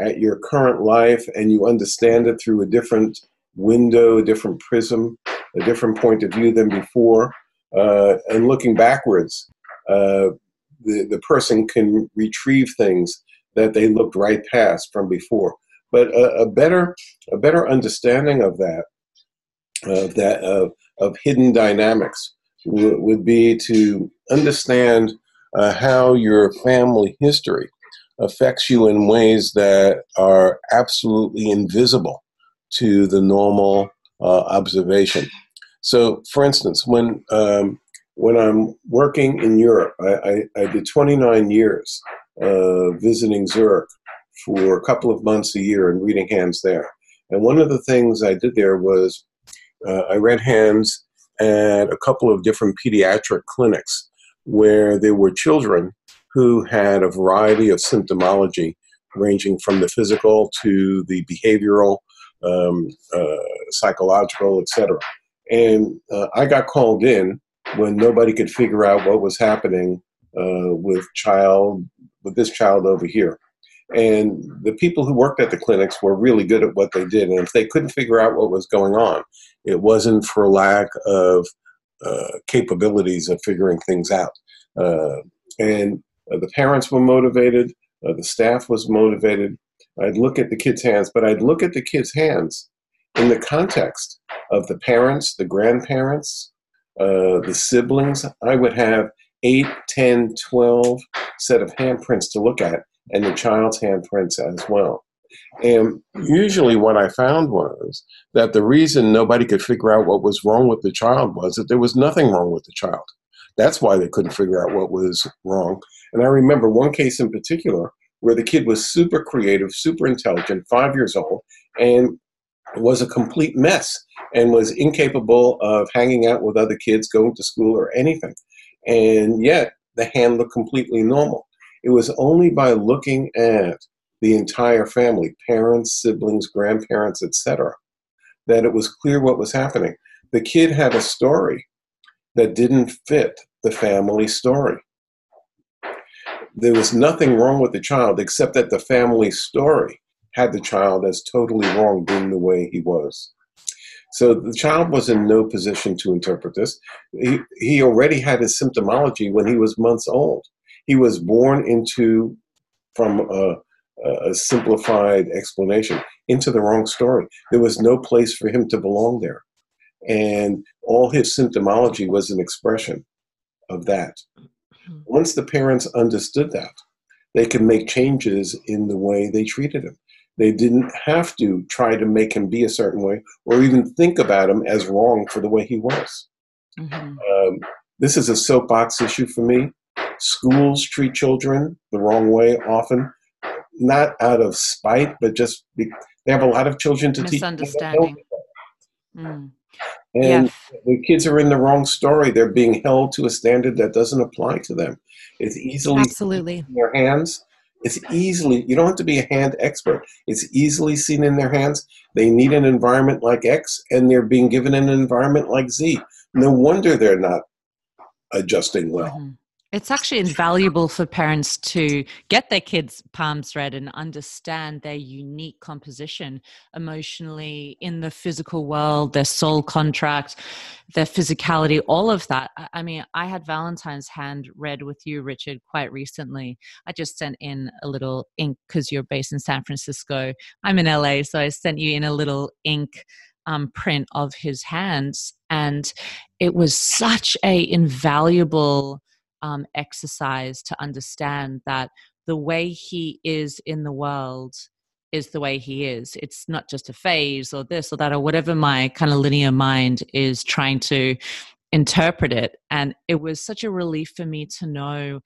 at your current life and you understand it through a different window, a different prism, a different point of view than before, uh, and looking backwards, uh, the, the person can retrieve things that they looked right past from before. But a, a better a better understanding of that, of that of, of hidden dynamics w- would be to understand uh, how your family history affects you in ways that are absolutely invisible to the normal uh, observation. So, for instance, when um, when I'm working in Europe, I, I, I did twenty-nine years uh, visiting Zurich for a couple of months a year and reading hands there. And one of the things I did there was Uh, I read hands at a couple of different pediatric clinics where there were children who had a variety of symptomology ranging from the physical to the behavioral, um, uh, psychological, et cetera. And uh, I got called in when nobody could figure out what was happening uh, with child, with this child over here. And the people who worked at the clinics were really good at what they did. And if they couldn't figure out what was going on, it wasn't for lack of uh, capabilities of figuring things out. Uh, and uh, the parents were motivated. Uh, the staff was motivated. I'd look at the kids' hands, but I'd look at the kids' hands in the context of the parents, the grandparents, uh, the siblings. I would have eight, ten, twelve set of handprints to look at, and the child's handprints as well. And usually what I found was that the reason nobody could figure out what was wrong with the child was that there was nothing wrong with the child. That's why they couldn't figure out what was wrong. And I remember one case in particular where the kid was super creative, super intelligent, five years old, and was a complete mess and was incapable of hanging out with other kids, going to school or anything. And yet the hand looked completely normal. It was only by looking at the entire family, parents, siblings, grandparents, et cetera, that it was clear what was happening. The kid had a story that didn't fit the family story. There was nothing wrong with the child except that the family story had the child as totally wrong being the way he was. So the child was in no position to interpret this. He, he already had his symptomology when he was months old. He was born into, from a, a simplified explanation, into the wrong story. There was no place for him to belong there. And all his symptomology was an expression of that. Once the parents understood that, they could make changes in the way they treated him. They didn't have to try to make him be a certain way or even think about him as wrong for the way he was. Mm-hmm. Um, this is a soapbox issue for me. Schools treat children the wrong way often, not out of spite, but just be, they have a lot of children to teach. Misunderstanding. Mm. And yes. The kids are in the wrong story. They're being held to a standard that doesn't apply to them. It's easily absolutely seen in their hands. It's easily, you don't have to be a hand expert. It's easily seen in their hands. They need an environment like X, and they're being given an environment like Z. No wonder they're not adjusting well. Mm-hmm. It's actually invaluable for parents to get their kids' palms read and understand their unique composition emotionally in the physical world, their soul contract, their physicality, all of that. I mean, I had Valentine's hand read with you, Richard, quite recently. I just sent in a little ink because you're based in San Francisco. I'm in L A, so I sent you in a little ink um, print of his hands. And it was such a invaluable Um, exercise to understand that the way he is in the world is the way he is. It's not just a phase or this or that or whatever my kind of linear mind is trying to interpret it. And it was such a relief for me to know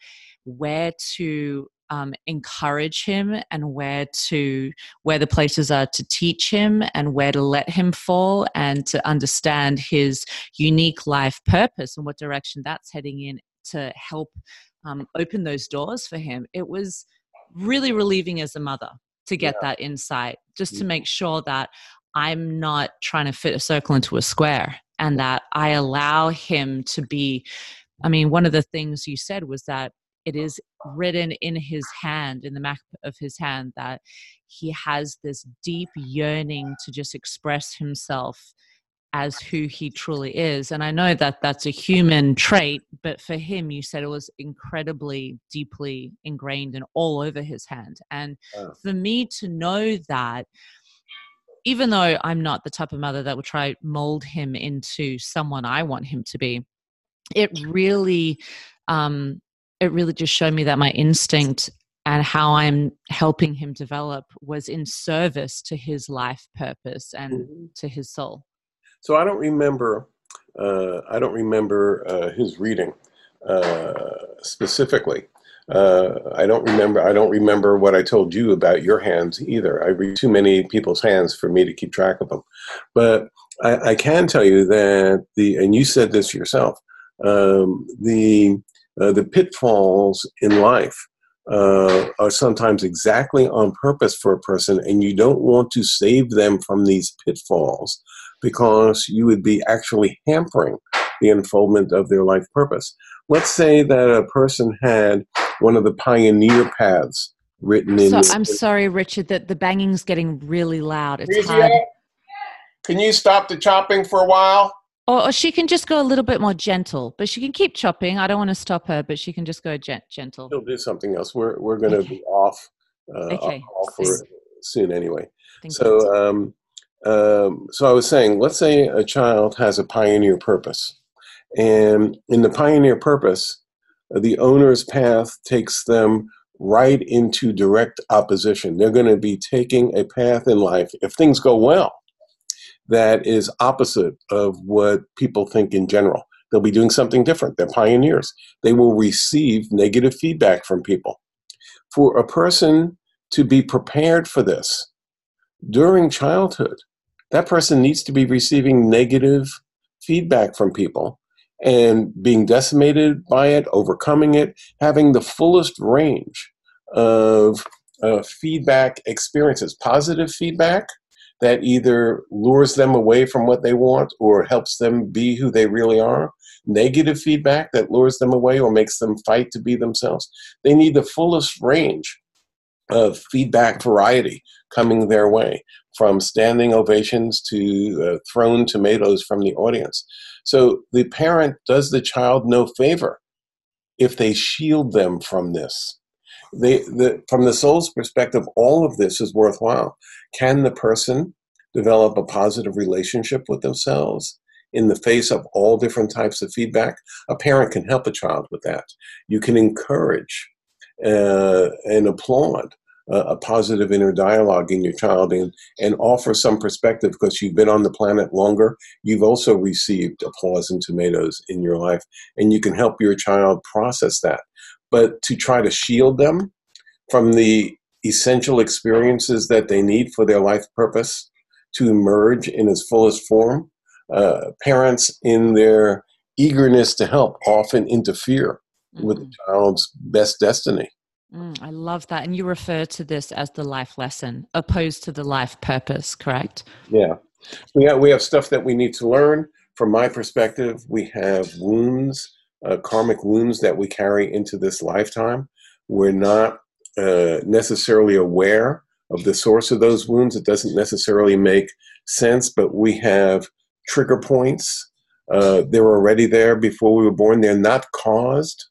where to um, encourage him and where to, where the places are to teach him and where to let him fall and to understand his unique life purpose and what direction that's heading in, to help um, open those doors for him. It was really relieving as a mother to get yeah. that insight, just yeah. to make sure that I'm not trying to fit a circle into a square and that I allow him to be. I mean, one of the things you said was that it is written in his hand, in the map of his hand, that he has this deep yearning to just express himself as who he truly is. And I know that that's a human trait, but for him, you said it was incredibly deeply ingrained and all over his hand. And wow. for me to know that, even though I'm not the type of mother that would try mold him into someone I want him to be, it really, um, it really just showed me that my instinct and how I'm helping him develop was in service to his life purpose and mm-hmm. to his soul. So I don't remember, uh, I don't remember uh, his reading uh, specifically. Uh, I don't remember. I don't remember what I told you about your hands either. I read too many people's hands for me to keep track of them. But I, I can tell you that the, and you said this yourself, um, the uh, the pitfalls in life uh, are sometimes exactly on purpose for a person, and you don't want to save them from these pitfalls, because you would be actually hampering the unfoldment of their life purpose. Let's say that a person had one of the pioneer paths written in. So I'm sorry, Richard, that the banging's getting really loud. It's hard. Can you stop the chopping for a while? Or, or she can just go a little bit more gentle, but she can keep chopping. I don't want to stop her, but she can just go gent- gentle. She'll do something else. We're, we're going to okay. be off, uh, okay. off for soon anyway. Thank so, you. um, Um, so I was saying, let's say a child has a pioneer purpose, and in the pioneer purpose, the owner's path takes them right into direct opposition. They're going to be taking a path in life, if things go well, that is opposite of what people think in general. They'll be doing something different. They're pioneers. They will receive negative feedback from people. For a person to be prepared for this during childhood, that person needs to be receiving negative feedback from people and being decimated by it, overcoming it, having the fullest range of uh, feedback experiences, positive feedback that either lures them away from what they want or helps them be who they really are, negative feedback that lures them away or makes them fight to be themselves. They need the fullest range of feedback variety coming their way, from standing ovations to uh, thrown tomatoes from the audience. So the parent does the child no favor if they shield them from this. They, the, from the soul's perspective, all of this is worthwhile. Can the person develop a positive relationship with themselves in the face of all different types of feedback? A parent can help a child with that. You can encourage Uh, and applaud uh, a positive inner dialogue in your child, and, and offer some perspective, because you've been on the planet longer. You've also received applause and tomatoes in your life, and you can help your child process that. But to try to shield them from the essential experiences that they need for their life purpose to emerge in its fullest form, uh, parents in their eagerness to help often interfere with the child's best destiny. Mm, I love that. And you refer to this as the life lesson, opposed to the life purpose, correct? Yeah. We have, we have stuff that we need to learn. From my perspective, we have wounds uh, karmic wounds that we carry into this lifetime. We're not uh, necessarily aware of the source of those wounds. It doesn't necessarily make sense, but we have trigger points. Uh, they were already there before we were born. They're not caused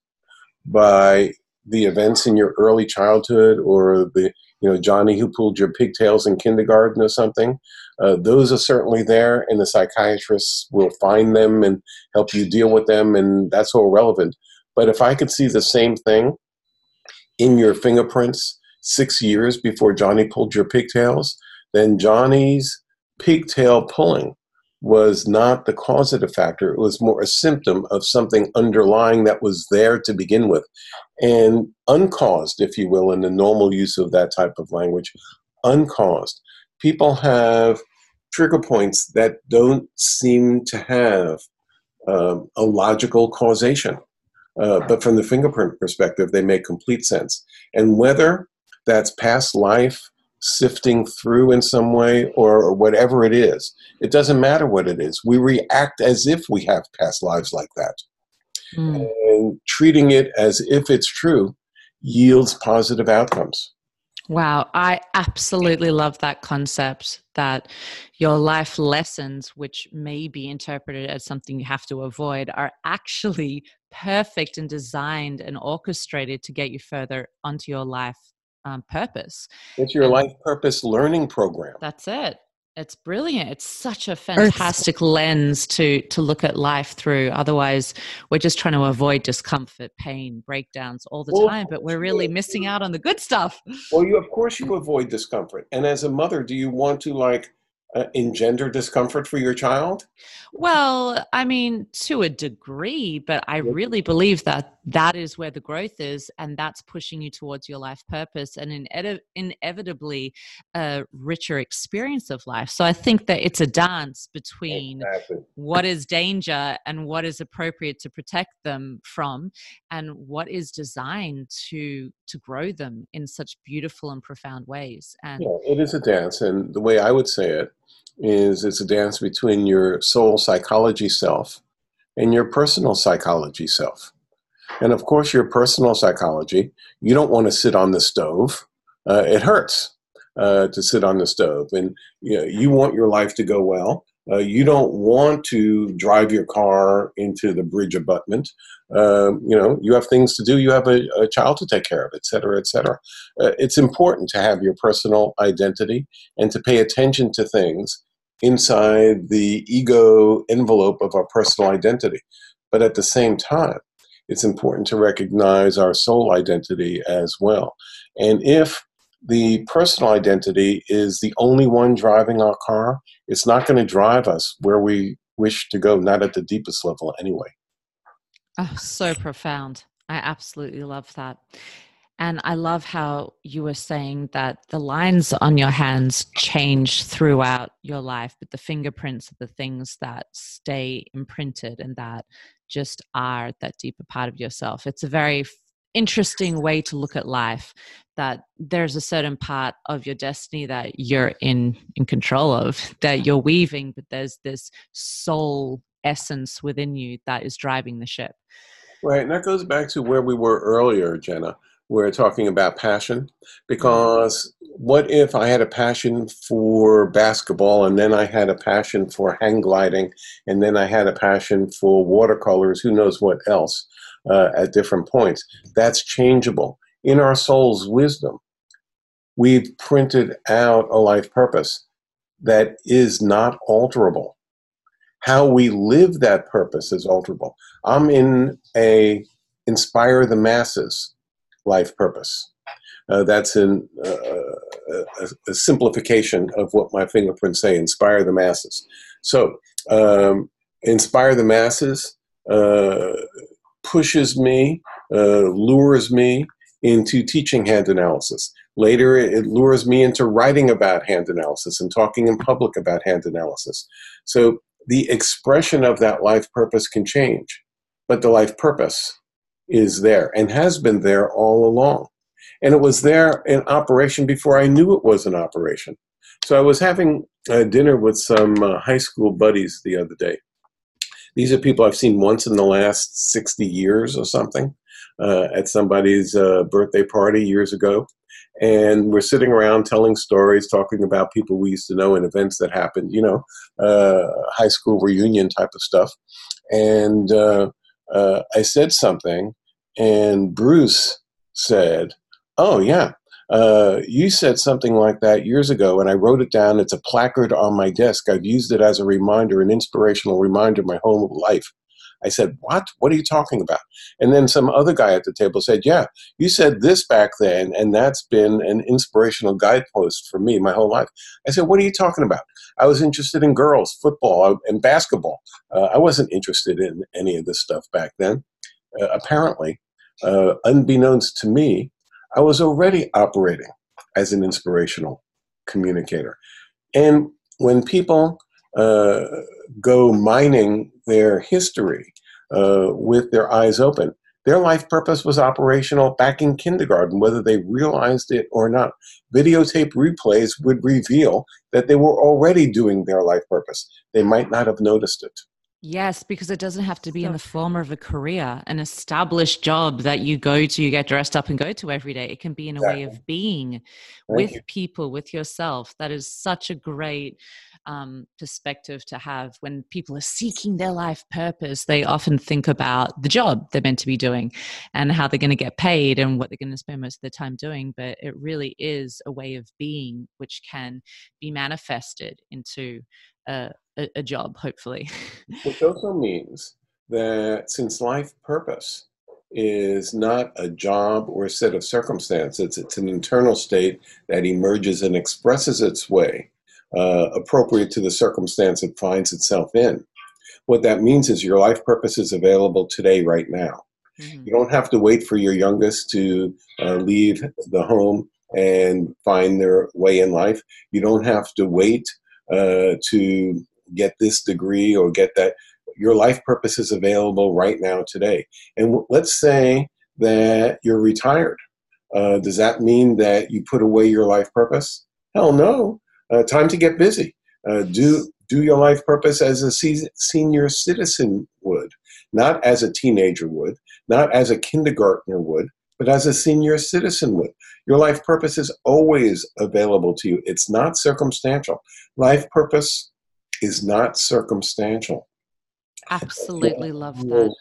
by the events in your early childhood or the, you know, Johnny who pulled your pigtails in kindergarten or something. Uh, those are certainly there, and the psychiatrists will find them and help you deal with them, and that's all relevant. But if I could see the same thing in your fingerprints six years before Johnny pulled your pigtails, then Johnny's pigtail pulling was not the causative factor. It was more a symptom of something underlying that was there to begin with, and uncaused, if you will, in the normal use of that type of language, uncaused. People have trigger points that don't seem to have um, a logical causation. Uh, but from the fingerprint perspective, they make complete sense. And whether that's past life sifting through in some way or whatever it is, it doesn't matter what it is. We react as if we have past lives like that. Mm. And treating it as if it's true yields positive outcomes. Wow, I absolutely love that concept that your life lessons, which may be interpreted as something you have to avoid, are actually perfect and designed and orchestrated to get you further onto your life um, purpose. It's your and life purpose learning program. That's it. It's brilliant. It's such a fantastic lens to to look at life through. Otherwise, we're just trying to avoid discomfort, pain, breakdowns all the well, time, but we're really missing out on the good stuff. Well, you of course you avoid discomfort. And as a mother, do you want to like uh, engender discomfort for your child? Well, I mean, to a degree, but I really believe that that is where the growth is, and that's pushing you towards your life purpose and in- inevitably a richer experience of life. So I think that it's a dance between exactly. what is danger and what is appropriate to protect them from, and what is designed to to grow them in such beautiful and profound ways. And yeah, it is a dance, and the way I would say it is it's a dance between your soul psychology self and your personal psychology self. And of course, your personal psychology, you don't want to sit on the stove. Uh, it hurts uh, to sit on the stove. And you know, you want your life to go well. Uh, you don't want to drive your car into the bridge abutment. Um, you know, you have things to do. You have a, a child to take care of, et cetera, et cetera. Uh, it's important to have your personal identity and to pay attention to things inside the ego envelope of our personal identity. But at the same time, it's important to recognize our soul identity as well. And if the personal identity is the only one driving our car, it's not going to drive us where we wish to go, not at the deepest level anyway. Oh, so profound. I absolutely love that. And I love how you were saying that the lines on your hands change throughout your life, but the fingerprints are the things that stay imprinted and that just are that deeper part of yourself. It's a very interesting way to look at life, that there's a certain part of your destiny that you're in, in control of, that you're weaving, but there's this soul essence within you that is driving the ship. Right, and that goes back to where we were earlier, Jenna. We're talking about passion, because what if I had a passion for basketball, and then I had a passion for hang gliding, and then I had a passion for watercolors, who knows what else uh, at different points. That's changeable. In our soul's wisdom, we've printed out a life purpose that is not alterable. How we live that purpose is alterable. I'm in a inspire the masses life purpose. Uh, that's in, uh, a, a simplification of what my fingerprints say, inspire the masses. So um, inspire the masses uh, pushes me, uh, lures me into teaching hand analysis. Later, it lures me into writing about hand analysis and talking in public about hand analysis. So the expression of that life purpose can change, but the life purpose is there and has been there all along. And it was there in operation before I knew it was in operation. So I was having a dinner with some uh, high school buddies the other day. These are people I've seen once in the last sixty years or something uh, at somebody's uh, birthday party years ago. And we're sitting around telling stories, talking about people we used to know and events that happened, you know, uh, high school reunion type of stuff. And uh, uh, I said something, and Bruce said, oh, yeah, uh, you said something like that years ago, and I wrote it down. It's a placard on my desk. I've used it as a reminder, an inspirational reminder my whole life. I said, what? What are you talking about? And then some other guy at the table said, yeah, you said this back then, and that's been an inspirational guidepost for me my whole life. I said, what are you talking about? I was interested in girls, football, and basketball. Uh, I wasn't interested in any of this stuff back then. Uh, apparently, uh, unbeknownst to me, I was already operating as an inspirational communicator. And when people uh, go mining their history uh, with their eyes open, their life purpose was operational back in kindergarten, whether they realized it or not. Videotape replays would reveal that they were already doing their life purpose. They might not have noticed it. Yes, because it doesn't have to be in the form of a career, an established job that you go to, you get dressed up and go to every day. It can be in a exactly. way of being Thank with you. people, with yourself. That is such a great um, perspective to have. When people are seeking their life purpose, they often think about the job they're meant to be doing and how they're going to get paid and what they're going to spend most of their time doing. But it really is a way of being, which can be manifested into a a job, hopefully. Which also means that since life purpose is not a job or a set of circumstances, it's, it's an internal state that emerges and expresses its way uh, appropriate to the circumstance it finds itself in. What that means is your life purpose is available today, right now. Mm-hmm. You don't have to wait for your youngest to uh, leave the home and find their way in life. You don't have to wait uh, to get this degree or get that. Your life purpose is available right now today. And w- let's say that you're retired. Uh, does that mean that you put away your life purpose? Hell no. Uh, time to get busy. Uh, do do your life purpose as a se- senior citizen would, not as a teenager would, not as a kindergartner would, but as a senior citizen would. Your life purpose is always available to you. It's not circumstantial. Life purpose is not circumstantial. Absolutely love that.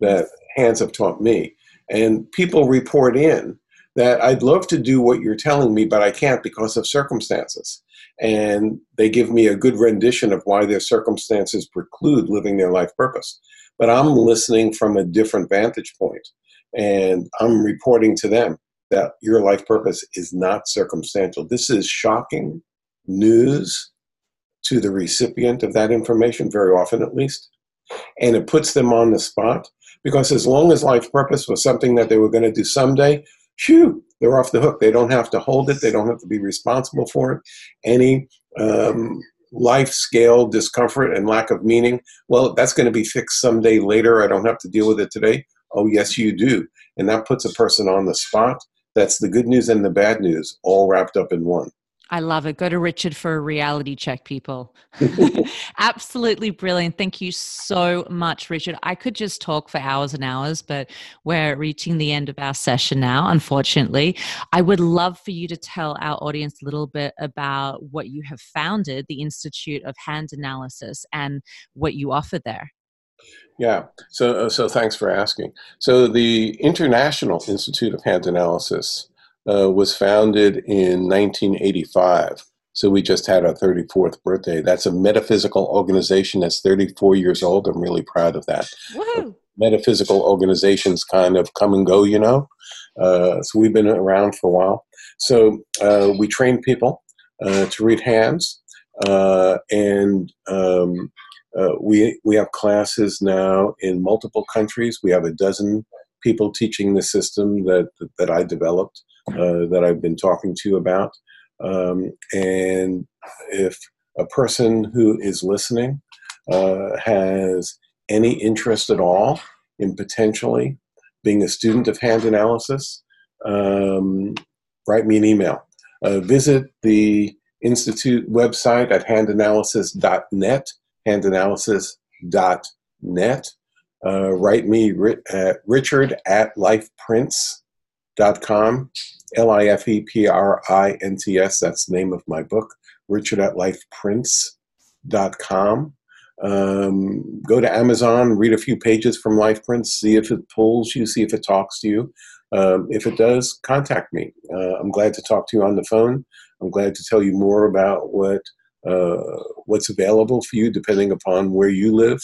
That hands have taught me. And people report in that I'd love to do what you're telling me, but I can't because of circumstances. And they give me a good rendition of why their circumstances preclude living their life purpose. But I'm listening from a different vantage point, and I'm reporting to them that your life purpose is not circumstantial. This is shocking news to the recipient of that information, very often at least, and it puts them on the spot, because as long as life purpose was something that they were going to do someday, phew, they're off the hook. They don't have to hold it. They don't have to be responsible for it. Any um, life scale discomfort and lack of meaning, well, that's going to be fixed someday later. I don't have to deal with it today. Oh, yes, you do. And that puts a person on the spot. That's the good news and the bad news all wrapped up in one. I love it. Go to Richard for a reality check, people. Absolutely brilliant. Thank you so much, Richard. I could just talk for hours and hours, but we're reaching the end of our session now, unfortunately. I would love for you to tell our audience a little bit about what you have founded, the Institute of Hand Analysis, and what you offer there. Yeah. So, so thanks for asking. So the International Institute of Hand Analysis Uh, was founded in nineteen eighty-five. So we just had our thirty-fourth birthday. That's a metaphysical organization that's thirty-four years old. I'm really proud of that. Woo-hoo. Metaphysical organizations kind of come and go, you know. Uh, so we've been around for a while. So uh, we train people uh, to read hands. Uh, and um, uh, we, we have classes now in multiple countries. We have a dozen people teaching the system that, that, that I developed. Uh, that I've been talking to you about. Um, and if a person who is listening uh, has any interest at all in potentially being a student of hand analysis, um, write me an email. Uh, visit the Institute website at hand analysis dot net, hand analysis dot net. handanalysis dot net. Uh, write me at richard at life prints dot com, L I F E P R I N T S, that's the name of my book, richard at life prints dot com. Um, go to Amazon, read a few pages from Life Prints, see if it pulls you, see if it talks to you. Um, if it does, contact me. Uh, I'm glad to talk to you on the phone. I'm glad to tell you more about what uh, what's available for you depending upon where you live.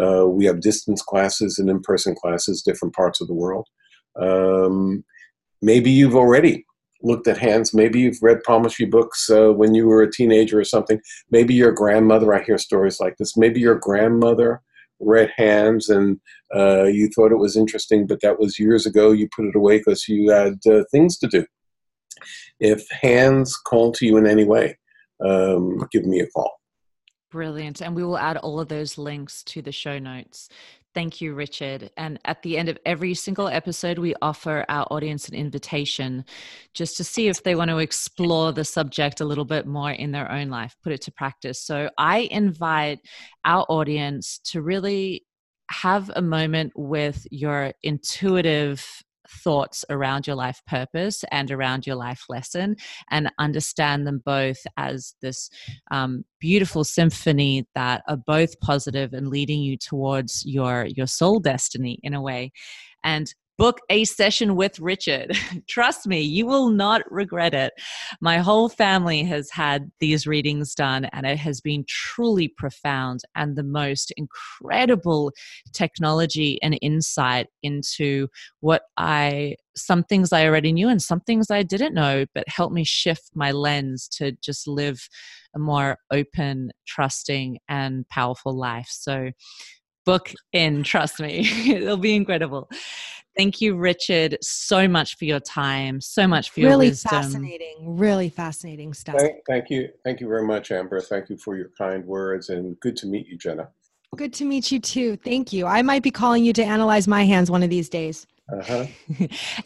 Uh, we have distance classes and in-person classes, different parts of the world. Um, maybe you've already looked at hands. Maybe you've read palmistry books uh, when you were a teenager or something. Maybe your grandmother, I hear stories like this, maybe your grandmother read hands and uh, you thought it was interesting, but that was years ago. You put it away because you had uh, things to do. If hands call to you in any way, um, give me a call. Brilliant. And we will add all of those links to the show notes. Thank you, Richard. And at the end of every single episode, we offer our audience an invitation just to see if they want to explore the subject a little bit more in their own life, put it to practice. So I invite our audience to really have a moment with your intuitive thoughts around your life purpose and around your life lesson, and understand them both as this um, beautiful symphony that are both positive and leading you towards your, your soul destiny in a way. And book a session with Richard. Trust me, you will not regret it. My whole family has had these readings done, and it has been truly profound and the most incredible technology and insight into what I, some things I already knew and some things I didn't know, but helped me shift my lens to just live a more open, trusting, and powerful life. So book in, trust me, it'll be incredible. Thank you, Richard, so much for your time, so much for your really wisdom. Really fascinating, really fascinating stuff. Thank, thank you. Thank you very much, Amber. Thank you for your kind words, and good to meet you, Jenna. Good to meet you too. Thank you. I might be calling you to analyze my hands one of these days. Uh-huh.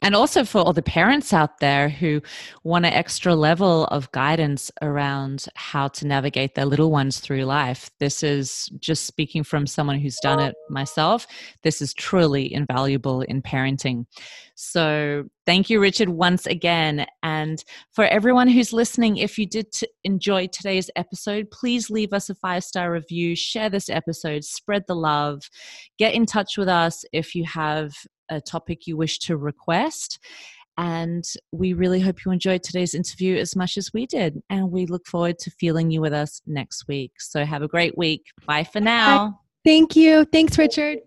And also for all the parents out there who want an extra level of guidance around how to navigate their little ones through life. This is just speaking from someone who's done it myself. This is truly invaluable in parenting. So thank you, Richard, once again. And for everyone who's listening, if you did t- enjoy today's episode, please leave us a five-star review, share this episode, spread the love, get in touch with us if you have a topic you wish to request. And we really hope you enjoyed today's interview as much as we did. And we look forward to feeling you with us next week. So have a great week. Bye for now. Thank you. Thanks, Richard.